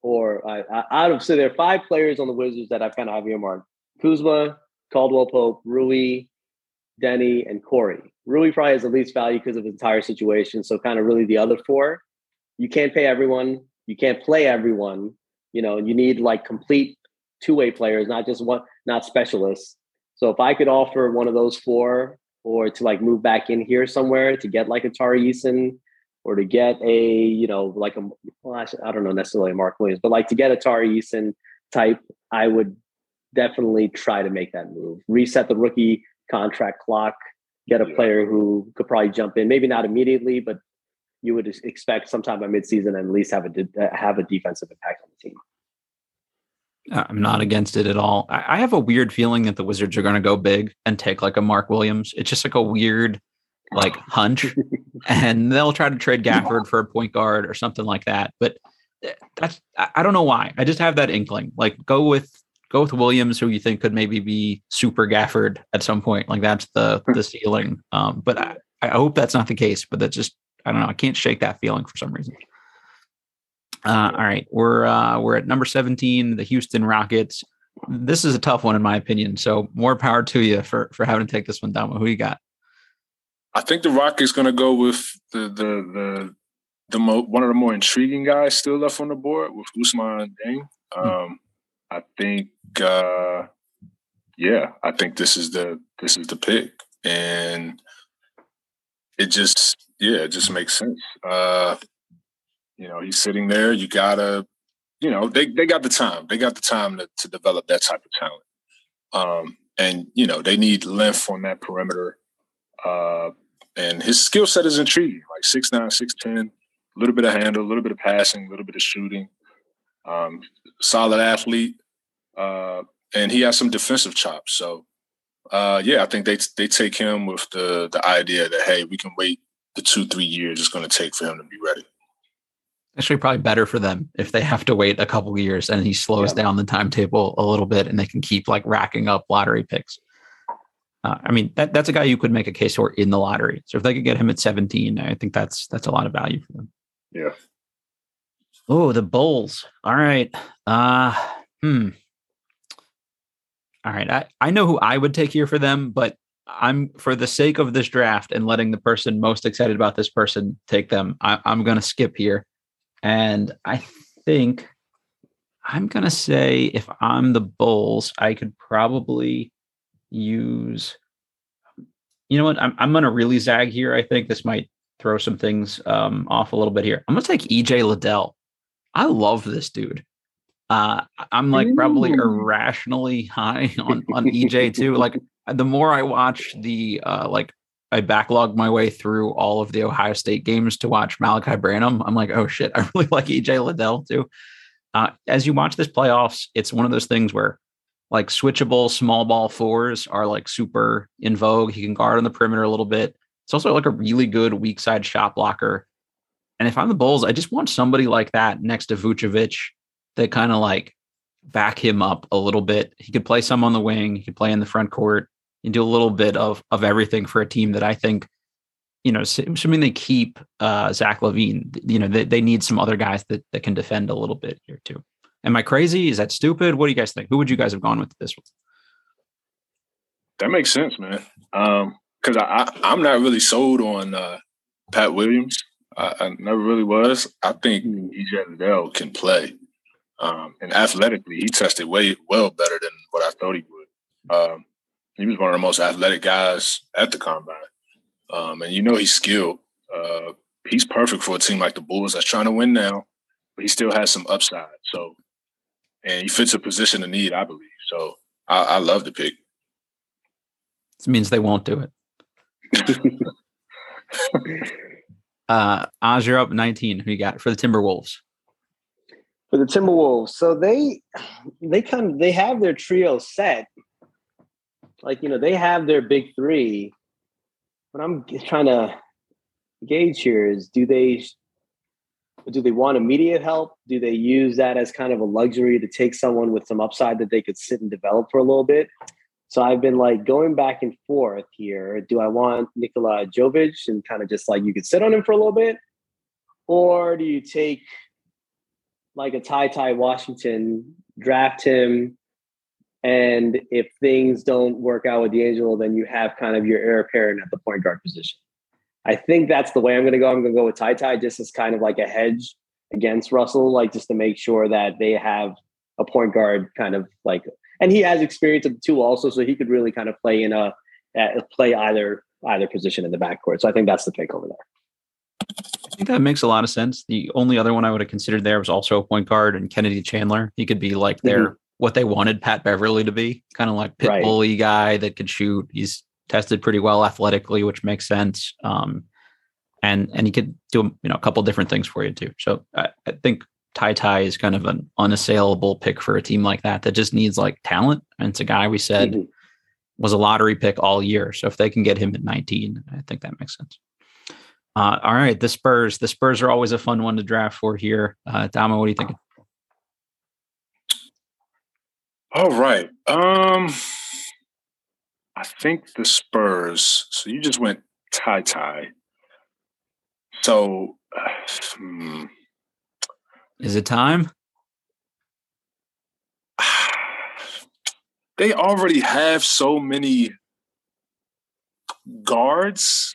or I, I, I don't. So there are five players on the Wizards that I've kind of earmarked: Kuzma, Caldwell Pope, Rui, Denny, and Corey. Rui probably has the least value because of the entire situation. So kind of really the other four, you can't pay everyone, you can't play everyone. You know, you need like complete two-way players, not just one, not specialists. So if I could offer one of those four, or to like move back in here somewhere to get like a Tari Eason. Or to get a, you know, like a, well, actually, I don't know necessarily a Mark Williams, but like to get a Tari Eason type, I would definitely try to make that move. Reset the rookie contract clock, get a player who could probably jump in, maybe not immediately, but you would expect sometime by midseason and at least have a, have a defensive impact on the team. I'm not against it at all. I have a weird feeling that the Wizards are going to go big and take like a Mark Williams. It's just like a weird, like hunch, and they'll try to trade Gafford for a point guard or something like that. But that's, I don't know why. I just have that inkling, like go with, go with Williams, who you think could maybe be super Gafford at some point. Like that's the, the ceiling. Um, but I, I hope that's not the case, but that's just, I don't know. I can't shake that feeling for some reason. Uh, all right. We're, uh, we're at number seventeen, the Houston Rockets. This is a tough one in my opinion. So more power to you for, for having to take this one, Damo. Who you got? I think the Rockets going to go with the the the, the mo- one of the more intriguing guys still left on the board with Osman Beg. Um, I think, uh, yeah, I think this is the this is the pick, and it just yeah, it just makes sense. Uh, you know, he's sitting there. You gotta, you know, they they got the time. They got the time to, to develop that type of talent, um, and you know they need length on that perimeter. Uh, and his skill set is intriguing, like six nine, six ten, a little bit of handle, a little bit of passing, a little bit of shooting, um, solid athlete. Uh, and he has some defensive chops. So, uh, yeah, I think they they take him with the the idea that, hey, we can wait the two, three years it's going to take for him to be ready. actually probably better for them if they have to wait a couple of years and he slows yep. down the timetable a little bit and they can keep like racking up lottery picks. Uh, I mean, that that's a guy you could make a case for in the lottery. So if they could get him at seventeen, I think that's that's a lot of value for them. Yeah. Oh, the Bulls. All right. Uh, hmm. All right. I, I know who I would take here for them, but I'm, for the sake of this draft and letting the person most excited about this person take them, I, I'm going to skip here. And I think I'm going to say if I'm the Bulls, I could probably use, you know what? I'm, I'm going to really zag here. I think this might throw some things um, off a little bit here. I'm going to take E J Liddell. I love this dude. Uh, I'm like Ooh. probably irrationally high on, on E J too. Like the more I watch the, uh, like I backlogged my way through all of the Ohio State games to watch Malachi Branham. I'm like, oh shit, I really like E J Liddell too. Uh, as you watch this playoffs, it's one of those things where like switchable small ball fours are like super in vogue. He can guard on the perimeter a little bit. It's also like a really good weak side shot blocker. And if I'm the Bulls, I just want somebody like that next to Vucevic that kind of like back him up a little bit. He could play some on the wing. He could play in the front court and do a little bit of, of everything for a team that I think, you know, assuming they keep uh, Zach LaVine, you know, they, they need some other guys that, that can defend a little bit here too. Am I crazy? Is that stupid? What do you guys think? Who would you guys have gone with this one? That makes sense, man. Um, Because I, I, I'm not really sold on uh, Pat Williams. I, I never really was. I think E J Liddell can play. Um, and athletically, he tested way well better than what I thought he would. Um, he was one of the most athletic guys at the combine. Um, and you know he's skilled. Uh, he's perfect for a team like the Bulls that's trying to win now, but he still has some upside. So, and he fits a position of need, I believe. So I, I love the pick. This means they won't do it. uh Oz, you're up nineteen. Who you got for the Timberwolves? For the Timberwolves, so they they kind of they have their trio set, like you know they have their big three. What I'm trying to gauge here is do they do they want immediate help? Do they use that as kind of a luxury to take someone with some upside that they could sit and develop for a little bit? So I've been like going back and forth here. Do I want Nikola Jovic and kind of just like you could sit on him for a little bit? Or do you take like a Ty Ty Washington, draft him, and if things don't work out with D'Angelo, then you have kind of your heir apparent at the point guard position. I think that's the way I'm going to go. I'm going to go with Ty Ty just as kind of like a hedge against Russell, like just to make sure that they have a point guard kind of like – and he has experience of the two also, so he could really kind of play in a uh, play either either position in the backcourt. So I think that's the pick over there. I think that makes a lot of sense. The only other one I would have considered there was also a point guard and Kennedy Chandler. He could be like their mm-hmm. what they wanted Pat Beverly to be, kind of like pit right. bully guy that could shoot. He's tested pretty well athletically, which makes sense. Um, and and he could do you know a couple different things for you too. So I, I think. Ty Ty is kind of an unassailable pick for a team like that that just needs like talent. And it's a guy we said mm-hmm. was a lottery pick all year. So if they can get him at nineteen, I think that makes sense. Uh, all right. The Spurs, the Spurs are always a fun one to draft for here. Uh, Damo, what are you thinking? All right. Um, I think the Spurs, so you just went Ty Ty. So, uh, hmm. Is it time? They already have so many guards.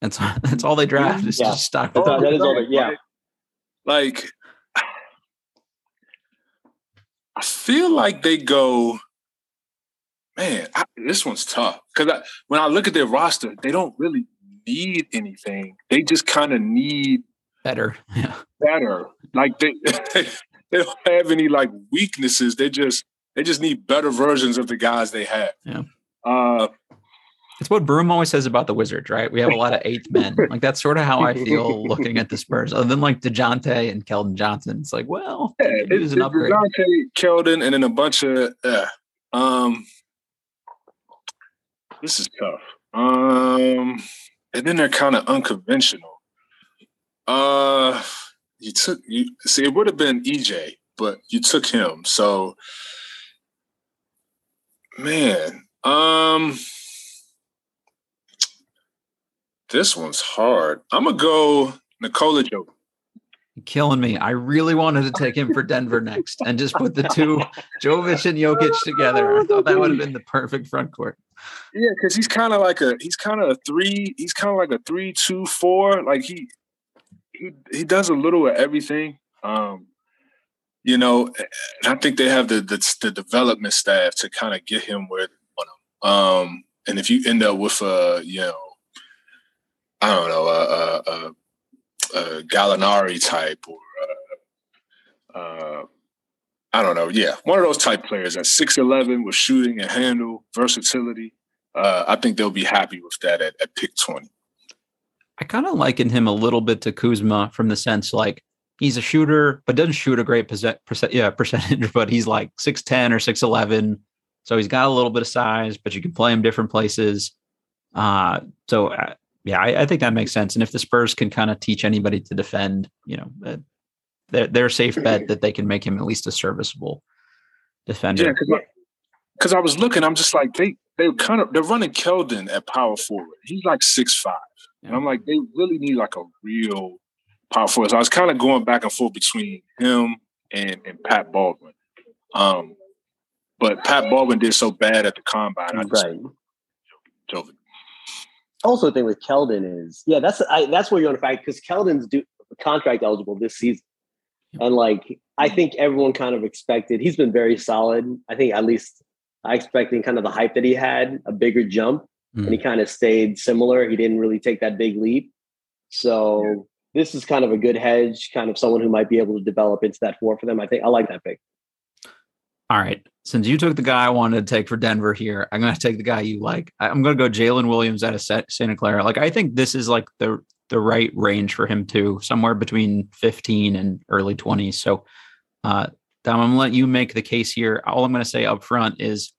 That's that's all they draft is yeah. just stock. That's all, that is all they, yeah. Like, I feel like they go, man, I, this one's tough. Because I, when I look at their roster, they don't really need anything. They just kind of need better. Yeah. Better. Like they, they don't have any like weaknesses. They just they just need better versions of the guys they have. Yeah. Uh, it's what Broom always says about the Wizards, right? We have a lot of eighth men. Like that's sort of how I feel looking at the Spurs. Other than like DeJounte and Keldon Johnson. It's like, well, yeah, it is an upgrade. DeJounte, Keldon, and then a bunch of uh, um this is tough. Um and then they're kind of unconventional. Uh, you took you see it would have been E J, but you took him. So, man, um, this one's hard. I'm gonna go Nikola Jokic. Killing me. I really wanted to take him for Denver next and just put the two, Jovic and Jokic, together. I thought that would have been the perfect front court. Yeah, because he's kind of like a he's kind of a three. He's kind of like a three, two, four. Like he he he does a little of everything. Um, you know, and I think they have the the, the development staff to kind of get him where they want him. Um, and if you end up with a, you know, I don't know, a, a, a Uh, Gallinari type, or uh, uh, I don't know, yeah, one of those type players at six eleven with shooting and handle, versatility. Uh, I think they'll be happy with that at, at pick twenty. I kind of liken him a little bit to Kuzma from the sense like he's a shooter, but doesn't shoot a great percent, percent, yeah, percentage, but he's like six ten or six eleven. So he's got a little bit of size, but you can play him different places. Uh, so I, Yeah, I, I think that makes sense. And if the Spurs can kind of teach anybody to defend, you know, uh, they're, they're a safe bet that they can make him at least a serviceable defender. Yeah, because I, I was looking, I'm just like, they they kind of, they're running Keldon at power forward. He's like six five. Yeah. And I'm like, they really need like a real power forward. So I was kind of going back and forth between him and, and Pat Baldwin. Um, but Pat Baldwin did so bad at the combine. I just, right. Jovic. Also, the thing with Keldon is, yeah, that's I, that's where you're on the fact, because Keldon's do, contract eligible this season. And, like, I think everyone kind of expected, he's been very solid. I think at least I expected kind of the hype that he had, a bigger jump, mm-hmm. and he kind of stayed similar. He didn't really take that big leap. So yeah. This is kind of a good hedge, kind of someone who might be able to develop into that four for them. I think I like that pick. All right. Since you took the guy I wanted to take for Denver here, I'm going to take the guy you like. I'm going to go Jalen Williams out of Santa Clara. Like, I think this is like the the right range for him too, somewhere between fifteen and early twenties. So, uh, Dom, I'm going to let you make the case here. All I'm going to say up front is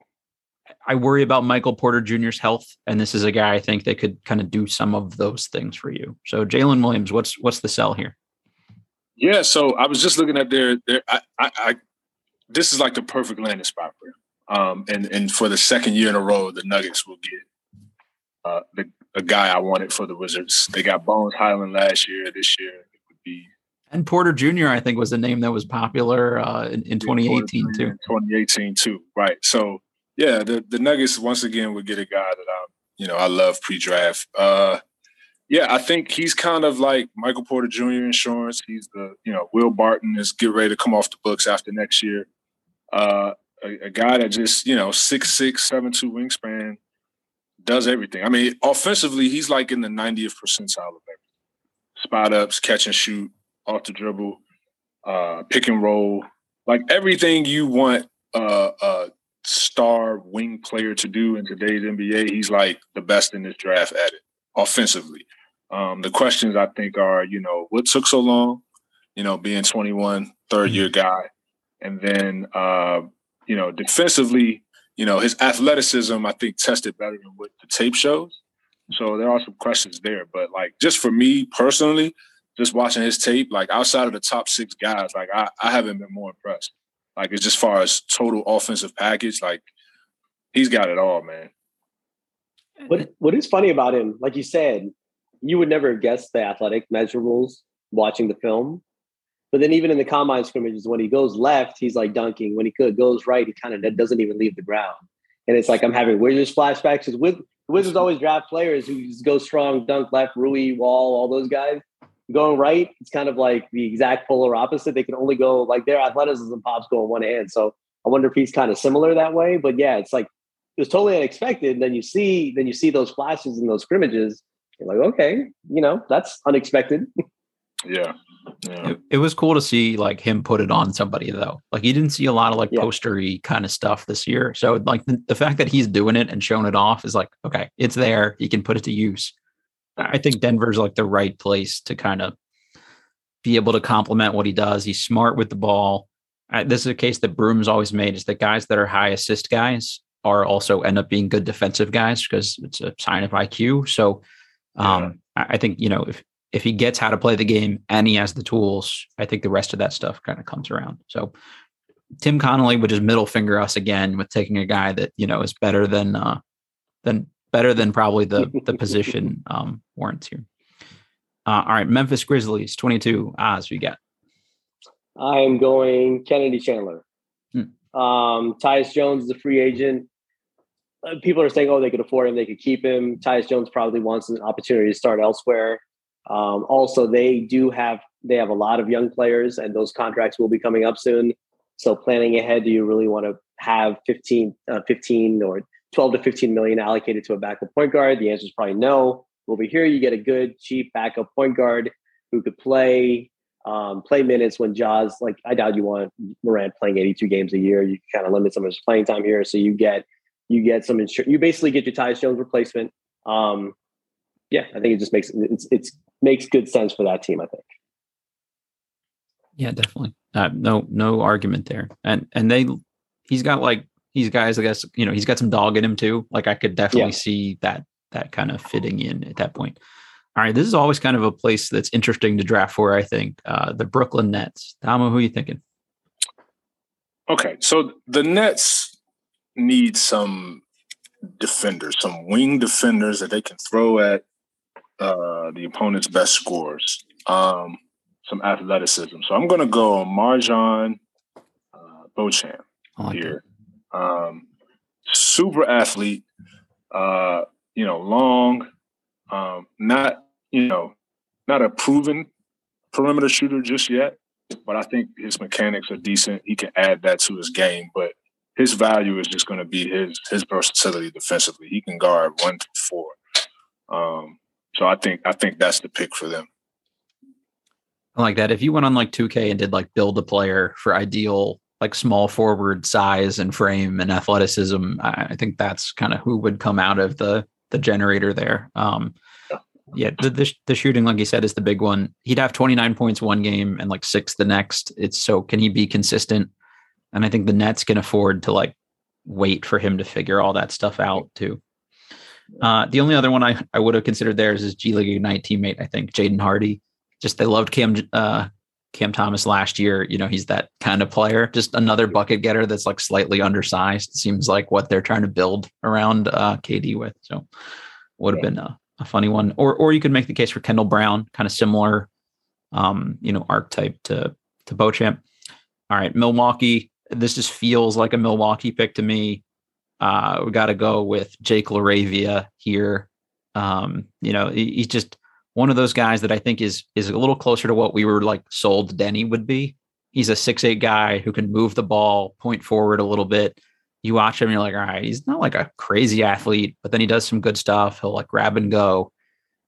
I worry about Michael Porter Junior's health, and this is a guy I think that could kind of do some of those things for you. So, Jalen Williams, what's what's the sell here? Yeah, so I was just looking at their their I I, I this is like the perfect landing spot for him. Um, and, and for the second year in a row, the Nuggets will get uh, the a guy I wanted for the Wizards. They got Bones Highland last year. This year it would be and Porter Junior I think was the name that was popular uh, in, in twenty eighteen too. twenty eighteen too, right? So yeah, the the Nuggets once again would get a guy that I you know I love pre-draft. Uh, yeah, I think he's kind of like Michael Porter Junior insurance. He's the you know Will Barton is get ready to come off the books after next year. Uh, a, a guy that just, you know, six six, seven two wingspan, does everything. I mean, offensively, he's like in the ninetieth percentile of everything. Spot ups, catch and shoot, off the dribble, uh, pick and roll. Like everything you want uh, a star wing player to do in today's N B A, he's like the best in this draft at it, offensively. Um, the questions I think are, you know, what took so long? You know, being twenty-one, third-year guy. And then, uh, you know, defensively, you know, his athleticism, I think, tested better than what the tape shows. So there are some questions there. But, like, just for me personally, just watching his tape, like, outside of the top six guys, like, I, I haven't been more impressed. Like, it's just far as total offensive package, like, he's got it all, man. What What is funny about him, like you said, you would never have guessed the athletic measurables watching the film. But then even in the combine scrimmages, when he goes left, he's like dunking. When he could, goes right, he kind of doesn't even leave the ground. And it's like I'm having Wizards flashbacks. Because Wizards always draft players who just go strong, dunk left, Rui, Wall, all those guys. Going right, it's kind of like the exact polar opposite. They can only go, like their athleticism pops go in one hand. So I wonder if he's kind of similar that way. But yeah, it's like it was totally unexpected. And then you see, then you see those flashes in those scrimmages. You're like, okay, you know, that's unexpected. Yeah. Yeah. It, it was cool to see like him put it on somebody though. Like you didn't see a lot of like yeah. postery kind of stuff this year. So like the, the fact that he's doing it and showing it off is like, okay, it's there. He can put it to use. I think Denver's like the right place to kind of be able to complement what he does. He's smart with the ball. I, this is a case that Broom's always made is that guys that are high assist guys are also end up being good defensive guys because it's a sign of I Q. So um, yeah. I, I think, you know, if, if he gets how to play the game and he has the tools, I think the rest of that stuff kind of comes around. So Tim Connolly would just middle finger us again with taking a guy that, you know, is better than uh, than better than probably the the position um, warrants here. Uh, all right, Memphis Grizzlies twenty-two. Oz, we got. I am going Kennedy Chandler. Hmm. Um, Tyus Jones is a free agent. People are saying, oh, they could afford him, they could keep him. Tyus Jones probably wants an opportunity to start elsewhere. Um, also, they do have they have a lot of young players, and those contracts will be coming up soon. So planning ahead, do you really want to have fifteen, uh, fifteen or twelve to fifteen million allocated to a backup point guard? The answer is probably no. Over here, you get a good, cheap backup point guard who could play um, play minutes when Jaws, like, I doubt you want Morant playing eighty-two games a year. You kind of limit some of his playing time here. So you get you get some insurance. You basically get your Tyus Jones replacement. Um, yeah, I think it just makes it's it's makes good sense for that team, I think. Yeah, definitely. Uh, no, no argument there. And and they, he's got like he's guys. I guess you know he's got some dog in him too. Like I could definitely yeah. see that that kind of fitting in at that point. All right, this is always kind of a place that's interesting to draft for. I think uh, the Brooklyn Nets. Damo, who are you thinking? Okay, so the Nets need some defenders, some wing defenders that they can throw at uh, the opponent's best scorers. Um, Some athleticism. So I'm going to go Marjan uh, Beauchamp like here. Um, super athlete, uh, you know, long, um, not, you know, not a proven perimeter shooter just yet, but I think his mechanics are decent. He can add that to his game, but his value is just going to be his his versatility defensively. He can guard one through four. Um, so I think I think that's the pick for them. I like that. If you went on like two K and did like build a player for ideal, like small forward size and frame and athleticism, I, I think that's kind of who would come out of the the generator there. Um, yeah, the, the the shooting, like you said, is the big one. He'd have twenty-nine points one game and like six the next. It's so can he be consistent? And I think the Nets can afford to like wait for him to figure all that stuff out too. Uh, the only other one I, I would have considered there is his G League Ignite teammate, I think, Jaden Hardy. Just they loved Cam uh, Cam Thomas last year. You know, he's that kind of player. Just another bucket getter that's like slightly undersized. It seems like what they're trying to build around uh, K D with. So would have been a, a funny one. Or or you could make the case for Kendall Brown, kind of similar, um, you know, archetype to, to Beauchamp. All right, Milwaukee. This just feels like a Milwaukee pick to me. Uh, we got to go with Jake LaRavia here. Um, you know, he, he's just... one of those guys that I think is is a little closer to what we were like sold Denny would be. He's a six eight guy who can move the ball, point forward a little bit. You watch him, you're like, all right, he's not like a crazy athlete, but then he does some good stuff. He'll like grab and go.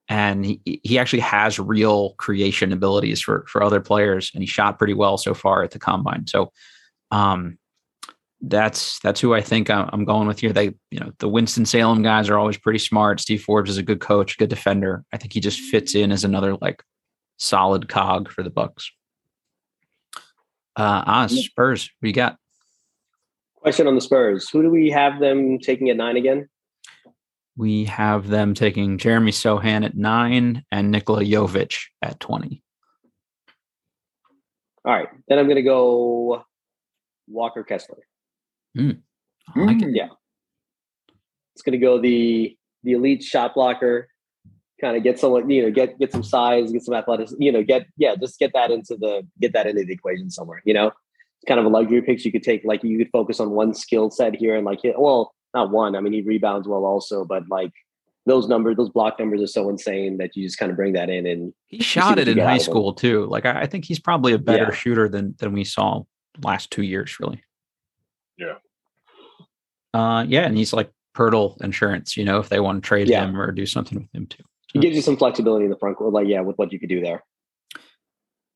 And he he actually has real creation abilities for, for other players. And he shot pretty well so far at the combine. So um, that's that's who I think I'm going with here. They, you know, the Winston-Salem guys are always pretty smart. Steve Forbes is a good coach, good defender. I think he just fits in as another like solid cog for the Bucks. Uh, ah, Spurs, what do you got? Question on the Spurs. Who do we have them taking at nine again? We have them taking Jeremy Sohan at nine and Nikola Jovic at twenty. All right, then I'm going to go Walker Kessler. Mm. I like it. Yeah, it's going to go the the elite shot blocker, kind of get someone, you know, get get some size, get some athleticism, you know, get yeah, just get that into the get that into the equation somewhere. You know, it's kind of a luxury pick you could take. Like you could focus on one skill set here and like, well, not one. I mean, he rebounds well also, but like those numbers, those block numbers are so insane that you just kind of bring that in. And he shot it in high school too. Like I, I think he's probably a better yeah. shooter than than we saw last two years, really. Yeah. Uh, yeah, and he's like Pirtle insurance, you know, if they want to trade yeah. him or do something with him too. So it gives you some flexibility in the front court, like, yeah, with what you could do there.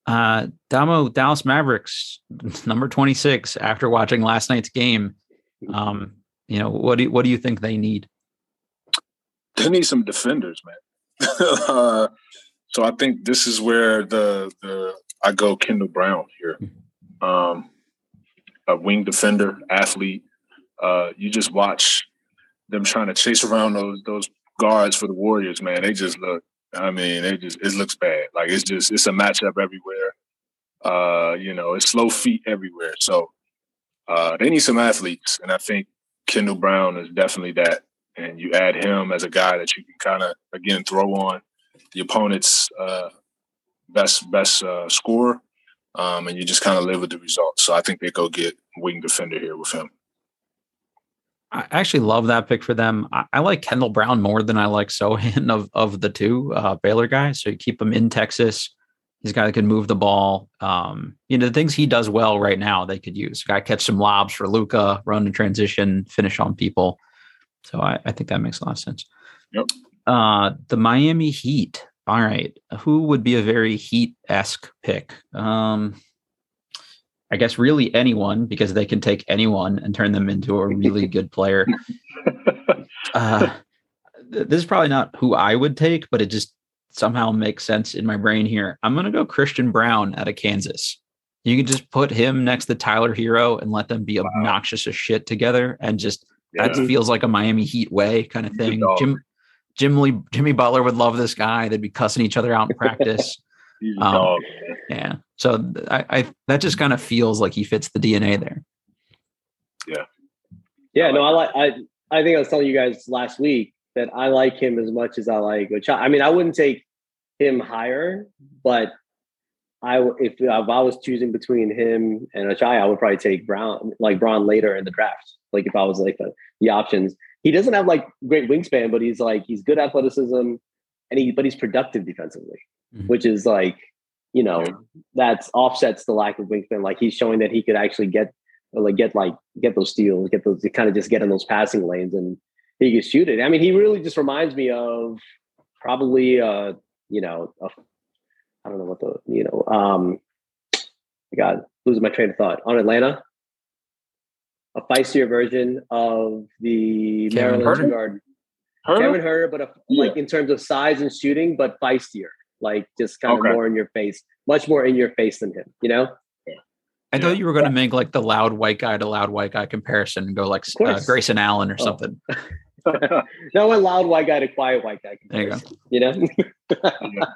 Uh, Damo, Dallas Mavericks, number twenty-six, after watching last night's game, um, you know, what do, what do you think they need? They need some defenders, man. uh, so I think this is where the, the I go Kendall Brown here. Um, a wing defender, athlete. Uh, you just watch them trying to chase around those those guards for the Warriors, man. They just look I mean, it just it looks bad. Like, it's just it's a matchup everywhere. Uh, you know, it's slow feet everywhere. So uh, they need some athletes, and I think Kendall Brown is definitely that. And you add him as a guy that you can kind of, again, throw on the opponent's uh, best best uh, scorer, um, and you just kind of live with the results. So I think they go get wing defender here with him. I actually love that pick for them. I, I like Kendall Brown more than I like Sohan of, of the two uh, Baylor guys. So you keep him in Texas. He's a guy that can move the ball. Um, you know, the things he does well right now, they could use. Guy catch some lobs for Luka, run to transition, finish on people. So I, I think that makes a lot of sense. Yep. Uh, the Miami Heat. All right. Who would be a very Heat-esque pick? Um, I guess really anyone, because they can take anyone and turn them into a really good player. Uh, th- this is probably not who I would take, but it just somehow makes sense in my brain here. I'm going to go Christian Brown out of Kansas. You can just put him next to Tyler Hero and let them be wow. obnoxious as shit together. And just, yeah. that feels like a Miami Heat way kind of thing. Jim, Jim Lee, Jimmy Butler would love this guy. They'd be cussing each other out in practice. He's a um, dog, man. Yeah. So I, I that just kind of feels like he fits the D N A there. Yeah. Yeah. I like no, I like. I I think I was telling you guys last week that I like him as much as I like. Which I, I mean, I wouldn't take him higher, but I if, if I was choosing between him and Ochai, I would probably take Brown, like Braun, later in the draft. Like if I was like the, the options, he doesn't have like great wingspan, but he's like he's good athleticism, and he but he's productive defensively, mm-hmm. which is like. You know, that's offsets the lack of wingspan. Like he's showing that he could actually get, like get like get those steals, get those kind of just get in those passing lanes, and he can shoot it. I mean, he really just reminds me of probably, uh, you know, a, I don't know what the you know, um, God, losing my train of thought on Atlanta, a feistier version of the Kevin Maryland guard, Kevin Herter, but a, yeah. like in terms of size and shooting, but feistier. Like just kind okay. of more in your face, much more in your face than him, you know? Yeah. I yeah. thought you were going to make like the loud white guy to loud white guy comparison and go like uh, Grayson Allen or oh. something. No, a loud white guy to quiet white guy comparison, there you, go. You know?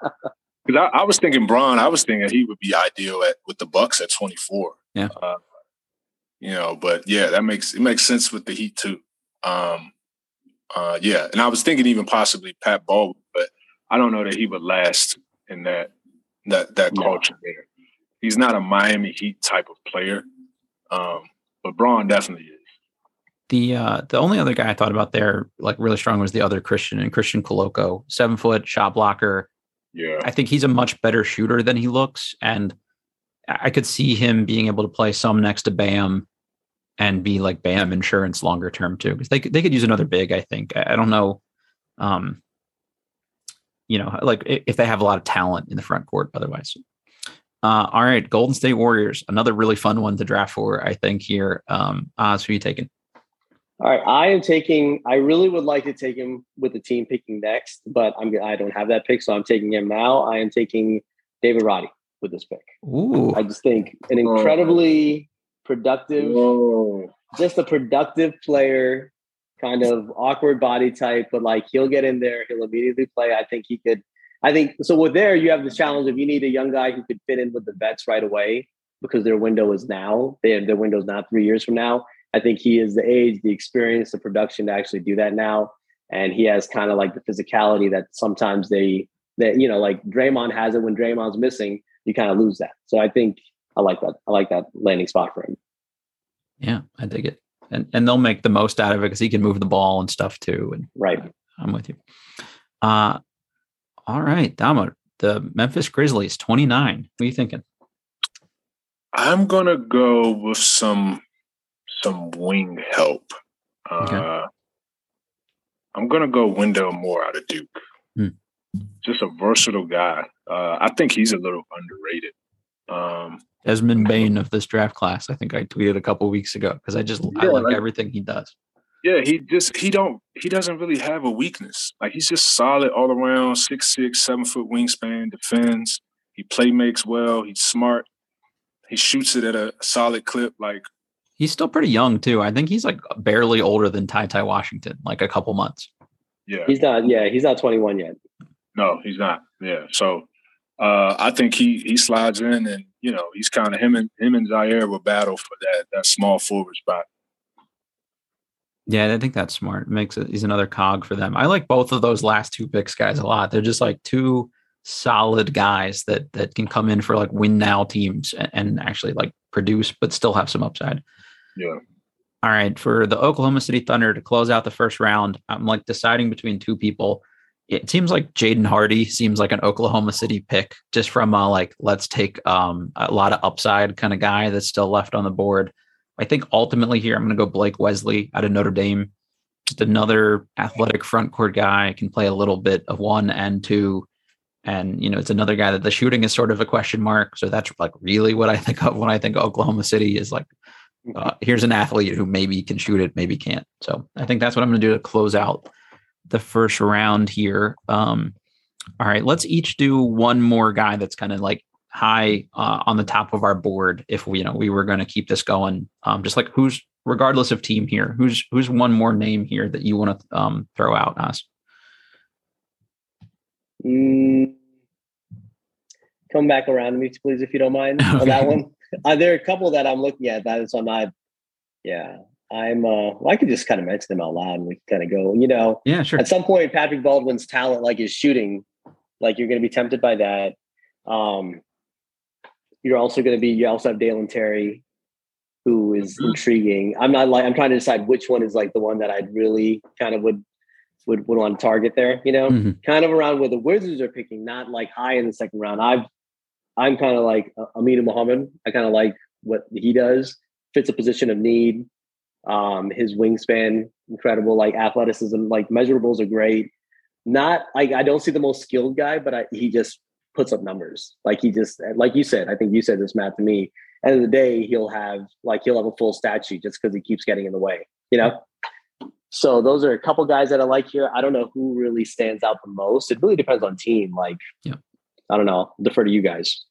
Because I, I was thinking Bron, I was thinking he would be ideal at with the Bucks at twenty-four. Yeah. Uh, you know, but yeah, that makes, it makes sense with the Heat too. Um, uh, yeah. And I was thinking even possibly Pat Baldwin, but I don't know that he would last in that that that culture yeah. there. He's not a Miami Heat type of player, um, but Braun definitely is. The uh, the only other guy I thought about there, like really strong, was the other Christian and Christian Koloko, seven foot shot blocker. Yeah, I think he's a much better shooter than he looks, and I could see him being able to play some next to Bam and be like Bam insurance longer term too, because they could, they could use another big. I think I, I don't know. Um, You know, like if they have a lot of talent in the front court, otherwise. Uh, all right. Golden State Warriors. Another really fun one to draft for, I think, here. Um, Oz, who are you taking? All right. I am taking, I really would like to take him with the team picking next, but I'm, I don't have that pick. So I'm taking him now. I am taking David Roddy with this pick. Ooh. I just think an incredibly productive, Whoa. just a productive player. Kind of awkward body type, but like he'll get in there, he'll immediately play. I think he could, I think, so with there, you have the challenge of you need a young guy who could fit in with the vets right away because their window is now, they have, their window is not three years from now. I think he is the age, the experience, the production to actually do that now. And he has kind of like the physicality that sometimes they, that, you know, like Draymond has it when Draymond's missing, you kind of lose that. So I think I like that. I like that landing spot for him. Yeah, I dig it. And and they'll make the most out of it because he can move the ball and stuff too. And right, uh, I'm with you. Uh, all right, Damo, the Memphis Grizzlies, twenty-nine. What are you thinking? I'm gonna go with some some wing help. Uh, okay. I'm gonna go Wendell Moore out of Duke. Hmm. Just a versatile guy. Uh, I think he's a little underrated. Um, Desmond Bain of this draft class. I think I tweeted a couple weeks ago because I just yeah, I like, like everything he does. Yeah, he just he don't he doesn't really have a weakness. Like he's just solid all around. Six six, seven foot wingspan, defends. He play makes well. He's smart. He shoots it at a solid clip. Like he's still pretty young too. I think he's like barely older than Ty Ty Washington, like a couple months. Yeah, he's not. Yeah, he's not twenty-one yet. No, he's not. Yeah. So uh, I think he he slides in, and you know, he's kind of him and him and Zaire will battle for that that small forward spot. Yeah, I think that's smart. It makes it, he's another cog for them. I like both of those last two picks guys a lot. They're just like two solid guys that that can come in for like win now teams and, and actually like produce, but still have some upside. Yeah. All right. For the Oklahoma City Thunder to close out the first round, I'm like deciding between two people. It seems like Jaden Hardy seems like an Oklahoma City pick just from a, like, let's take um, a lot of upside kind of guy that's still left on the board. I think ultimately here, I'm going to go Blake Wesley out of Notre Dame. Just another athletic front court guy, can play a little bit of one and two. And, you know, it's another guy that the shooting is sort of a question mark. So that's like really what I think of when I think Oklahoma City is like, uh, here's an athlete who maybe can shoot it, maybe can't. So I think that's what I'm going to do to close out the first round here. Um, all right, let's each do one more guy that's kind of like high uh, on the top of our board. If we, you know, we were going to keep this going, um, just like who's, regardless of team here, who's, who's one more name here that you want to um, throw out, Oz? Mm, come back around to me, please, if you don't mind. Okay. On that one, uh, there are a couple that I'm looking at that is on my, yeah, I'm, uh, well, I could just kind of mention them out loud and we can kind of go, you know, yeah, sure. At some point, Patrick Baldwin's talent, like his shooting, like you're going to be tempted by that. Um, you're also going to be, you also have Dalen Terry, who is mm-hmm. intriguing. I'm not like, I'm trying to decide which one is like the one that I'd really kind of would, Would, would want to target there, you know, mm-hmm. kind of around where the Wizards are picking, not like high in the second round. I've, I'm kind of like Aminu Muhammad. I kind of like what he does, fits a position of need. Um, his wingspan, incredible, like athleticism, like measurables are great. Not, I, I don't see the most skilled guy, but I, he just puts up numbers. Like he just, like you said, I think you said this, Matt, to me, end of the day, he'll have like, he'll have a full stat sheet just because he keeps getting in the way, you know? So those are a couple guys that I like here. I don't know who really stands out the most. It really depends on team. Like, yeah. I don't know. I'll defer to you guys.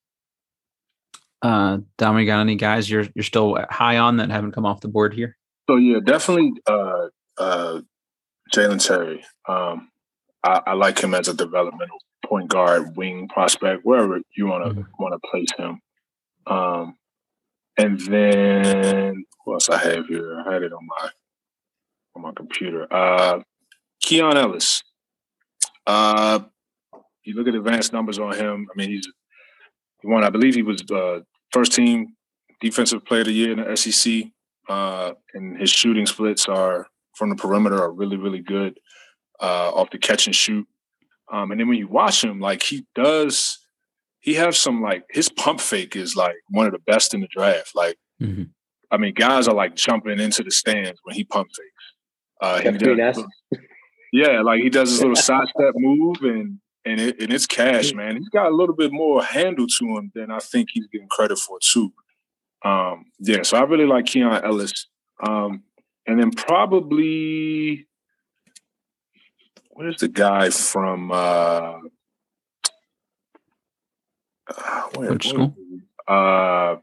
Uh, Dom, you got any guys you're you're still high on that haven't come off the board here? So yeah, definitely uh, uh, Jalen Terry. Um, I, I like him as a developmental point guard, wing prospect, wherever you want to mm-hmm. want to place him. Um, and then who else I have here? I had it on my. on my computer. Uh, Keon Ellis. Uh, you look at advanced numbers on him. I mean, he's one, I believe he was uh, first team defensive player of the year in the S E C. Uh, and his shooting splits are from the perimeter are really, really good uh, off the catch and shoot. Um, and then when you watch him, like he does, he has some like, his pump fake is like one of the best in the draft. Like, mm-hmm. I mean, guys are like jumping into the stands when he pump fakes. Uh, he does, yeah, like he does his little sidestep move, and and, it, and it's cash, man. He's got a little bit more handle to him than I think he's getting credit for too. Um, yeah, so I really like Keon Ellis. Um, and then probably, where's the guy from? Uh, where, Which school? Uh,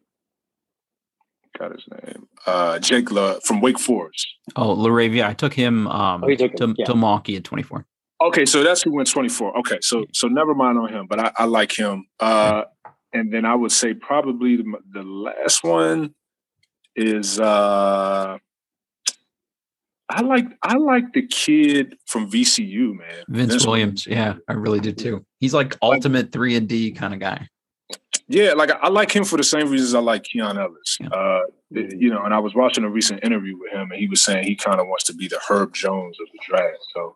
got his name. Uh, Jake La, from Wake Forest. Oh, Laravia. I took him um, oh, took to, yeah. to Milwaukee at twenty-four. Okay, so that's who went twenty-four. Okay, so so never mind on him, but I, I like him. Uh, and then I would say probably the, the last one is uh, I like I like the kid from V C U, man. Vince, Vince Williams. Yeah, I really did too. He's like ultimate three and D kind of guy. Yeah, like I like him for the same reasons I like Keon Ellis. Yeah. Uh, you know, and I was watching a recent interview with him, and he was saying he kind of wants to be the Herb Jones of the draft. So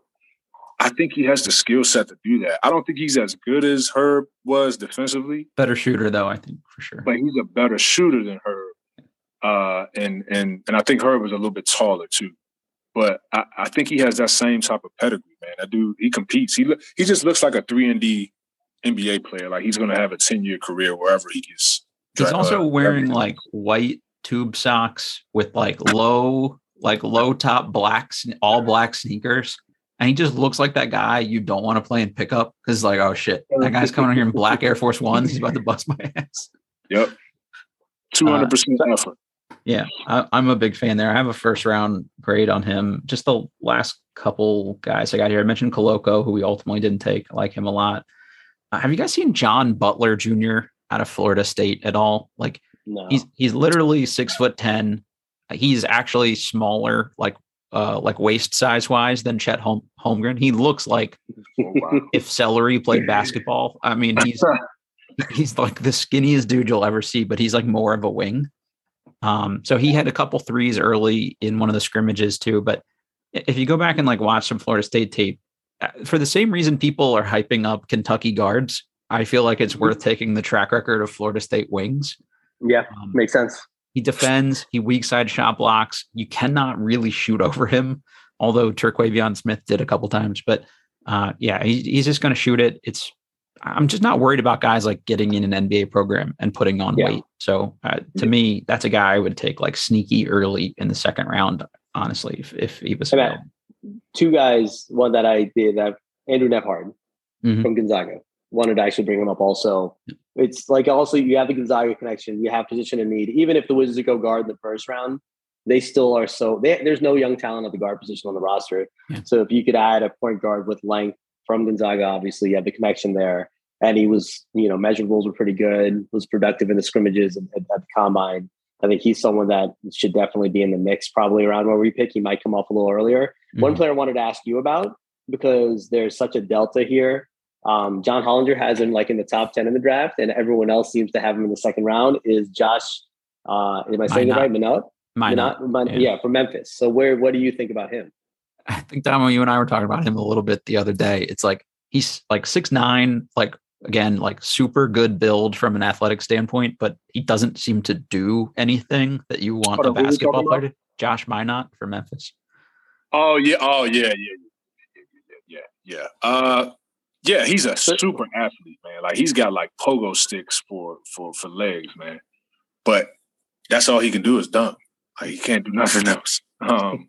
I think he has the skill set to do that. I don't think he's as good as Herb was defensively. Better shooter, though, I think, for sure. But he's a better shooter than Herb. Uh, and and and I think Herb was a little bit taller, too. But I, I think he has that same type of pedigree, man. That dude, he competes. He, he just looks like a three and D N B A player. Like he's going to have a ten-year career wherever he gets. He's also up. wearing like white tube socks with like low, like low top blacks, all black sneakers, and he just looks like that guy you don't want to play in pickup because like, oh shit, that guy's coming on here in black Air Force Ones. He's about to bust my ass. Yep, two hundred percent effort. Yeah, I, I'm a big fan there. I have a first round grade on him. Just the last couple guys I got here. I mentioned Koloko, who we ultimately didn't take. I like him a lot. Uh, have you guys seen John Butler Junior out of Florida State at all? Like, no. he's he's literally six foot ten. He's actually smaller, like uh, like waist size wise, than Chet Holm- Holmgren. He looks like oh, wow. if Celery played basketball. I mean, he's he's like the skinniest dude you'll ever see, but he's like more of a wing. Um, so he had a couple threes early in one of the scrimmages too. But if you go back and like watch some Florida State tape, for the same reason people are hyping up Kentucky guards, I feel like it's worth taking the track record of Florida State wings. Yeah, um, makes sense. He defends, he weak side shot blocks. You cannot really shoot over him, although Terquavion Smith did a couple times. But uh, yeah, he, he's just going to shoot it. It's I'm just not worried about guys like getting in an N B A program and putting on yeah. weight. So uh, to me, that's a guy I would take like sneaky early in the second round, honestly, if, if he was available. Two guys, one that I did, uh, Andrew Nembhard mm-hmm. from Gonzaga. Wanted to actually bring him up also. It's like also you have the Gonzaga connection. You have position in need. Even if the Wizards go guard in the first round, they still are so – there's no young talent at the guard position on the roster. Yeah. So if you could add a point guard with length from Gonzaga, obviously you have the connection there. And he was, you know, measurables were pretty good, was productive in the scrimmages and at, at the combine. I think he's someone that should definitely be in the mix probably around where we pick. He might come off a little earlier. Mm-hmm. One player I wanted to ask you about, because there's such a delta here. Um, John Hollinger has him like in the top ten in the draft, and everyone else seems to have him in the second round. Is Josh, uh, am I saying it right? Minot? Minot. Minot. Yeah. yeah, from Memphis. So where, what do you think about him? I think, Damo, you and I were talking about him a little bit the other day. It's like, he's like six nine, like, again, like super good build from an athletic standpoint, but he doesn't seem to do anything that you want oh, a basketball player to. Josh Minot from Memphis. Oh yeah! Oh yeah! Yeah! Yeah! Yeah! Yeah! Uh, yeah! He's a super athlete, man. Like he's got like pogo sticks for for for legs, man. But that's all he can do is dunk. Like, he can't do nothing else. Um,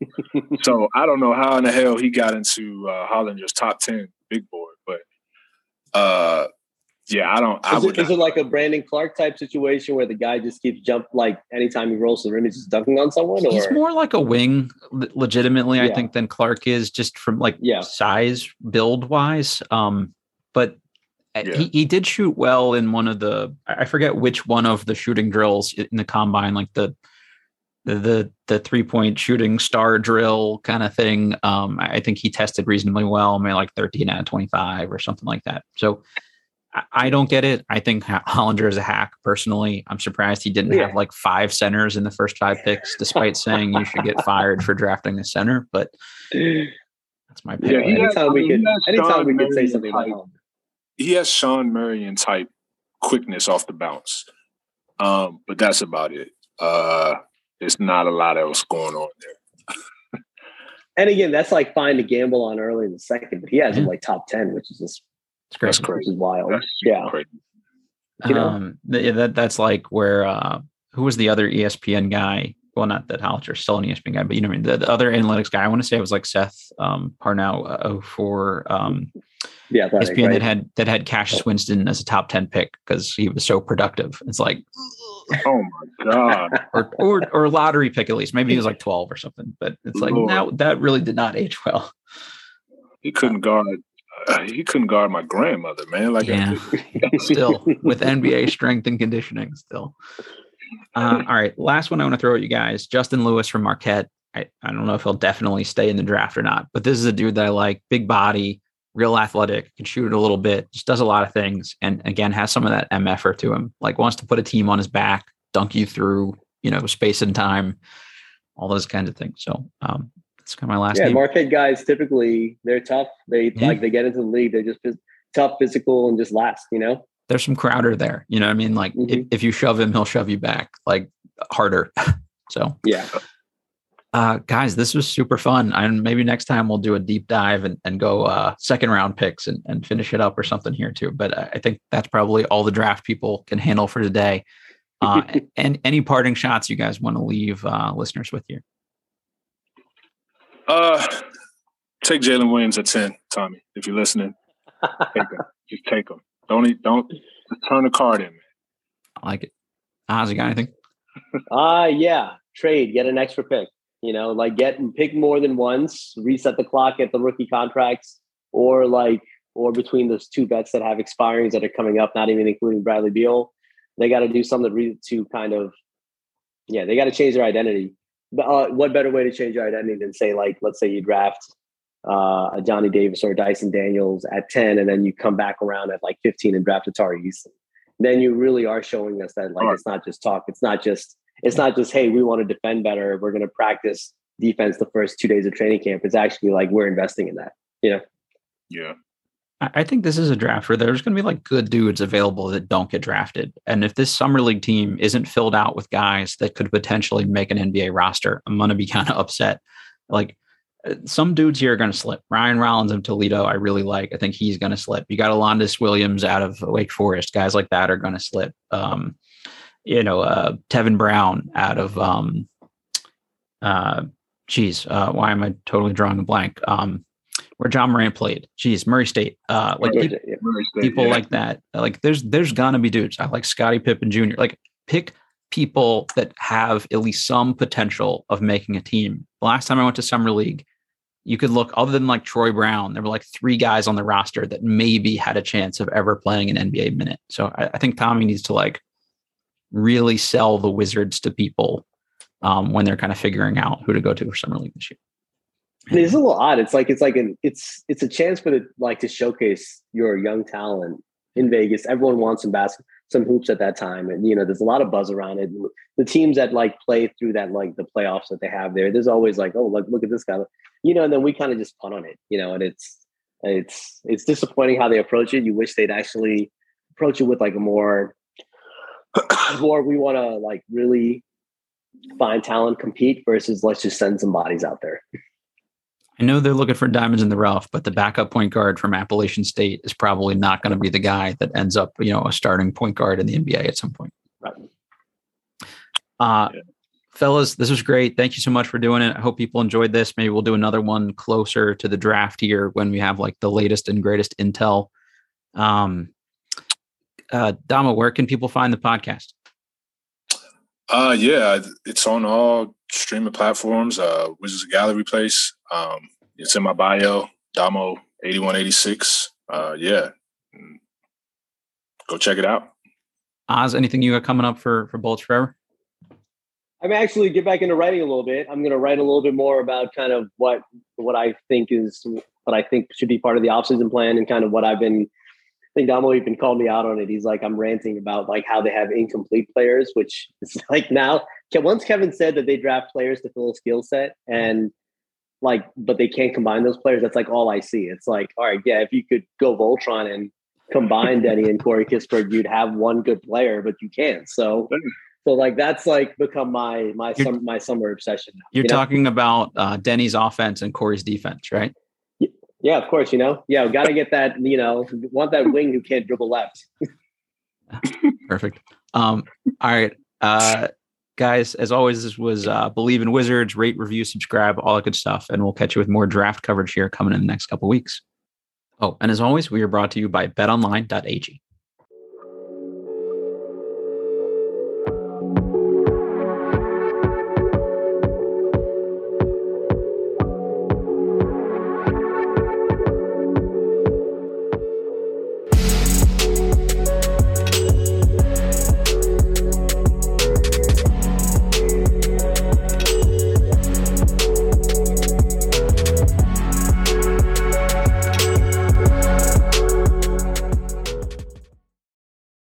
so I don't know how in the hell he got into uh, Hollinger's top ten big board, but uh. Yeah, I don't. I is, it, is it like a Brandon Clark type situation where the guy just keeps jump like anytime he rolls to the rim, he's just dunking on someone? Or? He's more like a wing, legitimately, yeah. I think, than Clark is, just from like yeah. size, build wise. Um, but yeah. he, he did shoot well in one of the. I forget which one of the shooting drills in the combine, like the the the, the three point shooting star drill kind of thing. Um, I think he tested reasonably well, maybe like thirteen out of twenty five or something like that. So. I don't get it. I think Hollinger is a hack personally. I'm surprised he didn't yeah. have like five centers in the first five picks, despite saying you should get fired for drafting a center. But that's my pick. Yeah, right? Anytime we could, anytime we could say something about Hollinger. He has Sean Marion type quickness off the bounce. Um, but that's about it. Uh, there's not a lot else going on there. And again, that's like fine to gamble on early in the second, but he has him yeah. like top ten, which is just It's crazy. That's crazy. It's wild. That's yeah. Crazy. You know? Um, th- that that's like where uh, who was the other E S P N guy? Well, not that Hollinger's still an E S P N guy, but you know what I mean. The, the other analytics guy. I want to say it was like Seth um, Parnell uh, for um, yeah, that E S P N right. that had that had Cassius Winston as a top ten pick because he was so productive. It's like, oh my god, or or or lottery pick at least. Maybe he was like twelve or something. But it's like now that, that really did not age well. He couldn't guard. Uh, he couldn't guard my grandmother, man. Like, yeah. Still with N B A strength and conditioning, still. Uh, all right, last one I want to throw at you guys: Justin Lewis from Marquette. I, I don't know if he'll definitely stay in the draft or not, but this is a dude that I like. Big body, real athletic, can shoot it a little bit, just does a lot of things, and again has some of that M F-er to him. Like wants to put a team on his back, dunk you through, you know, space and time, all those kinds of things. So. um It's kind of my last yeah, name. Marquette guys, typically they're tough. They yeah. like, they get into the league. They're just phys- tough, physical, and just last, you know, there's some Crowder there. You know what I mean? Like mm-hmm. if, if you shove him, he'll shove you back like harder. So yeah, uh, guys, this was super fun. And maybe next time we'll do a deep dive and, and go uh, second round picks and, and finish it up or something here too. But I think that's probably all the draft people can handle for today. Uh, and any parting shots you guys want to leave uh, listeners with here? Uh, take Jalen Williams at ten, Tommy. If you're listening, take him. Just take him. Don't eat, don't just turn the card in, man. I like it. Oz, you got anything? Uh, yeah. trade, get an extra pick, you know, like get and pick more than once, reset the clock at the rookie contracts, or like, or between those two vets that have expirings that are coming up, not even including Bradley Beal, they got to do something to kind of, yeah, they got to change their identity. But uh, what better way to change your identity than say, like, let's say you draft uh, a Johnny Davis or a Dyson Daniels at ten, and then you come back around at like fifteen and draft a Tari Eason. Then you really are showing us that, like, right. it's not just talk. It's not just, it's not just, hey, we want to defend better. We're going to practice defense the first two days of training camp. It's actually like we're investing in that, you know? Yeah. I think this is a draft where there's going to be like good dudes available that don't get drafted. And if this summer league team isn't filled out with guys that could potentially make an N B A roster, I'm going to be kind of upset. Like some dudes here are going to slip. Ryan Rollins of Toledo, I really like. I think he's going to slip. You got Alondis Williams out of Wake Forest. Guys like that are going to slip. Um, you know, uh, Tevin Brown out of, um, uh, geez, uh, why am I totally drawing a blank? Um, Where John Morant played, geez, Murray State, uh, like Murray, people, yeah, Murray State, people yeah. like that. Like there's, there's gonna be dudes. I like Scottie Pippen Junior Like pick people that have at least some potential of making a team. The last time I went to summer league, you could look other than like Troy Brown, there were like three guys on the roster that maybe had a chance of ever playing an N B A minute. So I, I think Tommy needs to like really sell the Wizards to people um, when they're kind of figuring out who to go to for summer league this year. I mean, it's a little odd. It's like it's like an it's it's a chance for the like to showcase your young talent in Vegas. Everyone wants some basket, some hoops at that time, and you know there's a lot of buzz around it. The teams that like play through that like the playoffs that they have there, there's always like oh look look at this guy, you know. And then we kind of just punt on it, you know. And it's it's it's disappointing how they approach it. You wish they'd actually approach it with like a more more we want to like really find talent, compete versus let's just send some bodies out there. I know they're looking for diamonds in the rough, but the backup point guard from Appalachian State is probably not going to be the guy that ends up, you know, a starting point guard in the N B A at some point. Right. Uh, yeah. Fellas, this was great. Thank you so much for doing it. I hope people enjoyed this. Maybe we'll do another one closer to the draft here when we have like the latest and greatest intel. Um, uh, Damo, where can people find the podcast? Uh, yeah, it's on all streaming platforms. Uh, Wizards of Gallery Place. Um, it's in my bio, Damo eighty-one eighty-six. Uh, yeah, go check it out. Oz, anything you got coming up for for Bolts Forever? I'm actually get back into writing a little bit. I'm going to write a little bit more about kind of what what I think is what I think should be part of the offseason plan and kind of what I've been. I think Damo even called me out on it. He's like, I'm ranting about like how they have incomplete players, which is like now. Once Kevin said that they draft players to fill a skill set and like, but they can't combine those players. That's like all I see. It's like, all right, yeah, if you could go Voltron and combine Denny and Corey Kispert, you'd have one good player, but you can't. So, so like that's like become my my you're, summer, my summer obsession. Now, you're you know? talking about uh, Denny's offense and Corey's defense, right? Yeah, of course, you know. Yeah, got to get that, you know, want that wing who can't dribble left. Perfect. Um, all right. Uh, guys, as always, this was uh, Believe in Wizards. Rate, review, subscribe, all that good stuff. And we'll catch you with more draft coverage here coming in the next couple weeks. Oh, and as always, we are brought to you by bet online dot a g.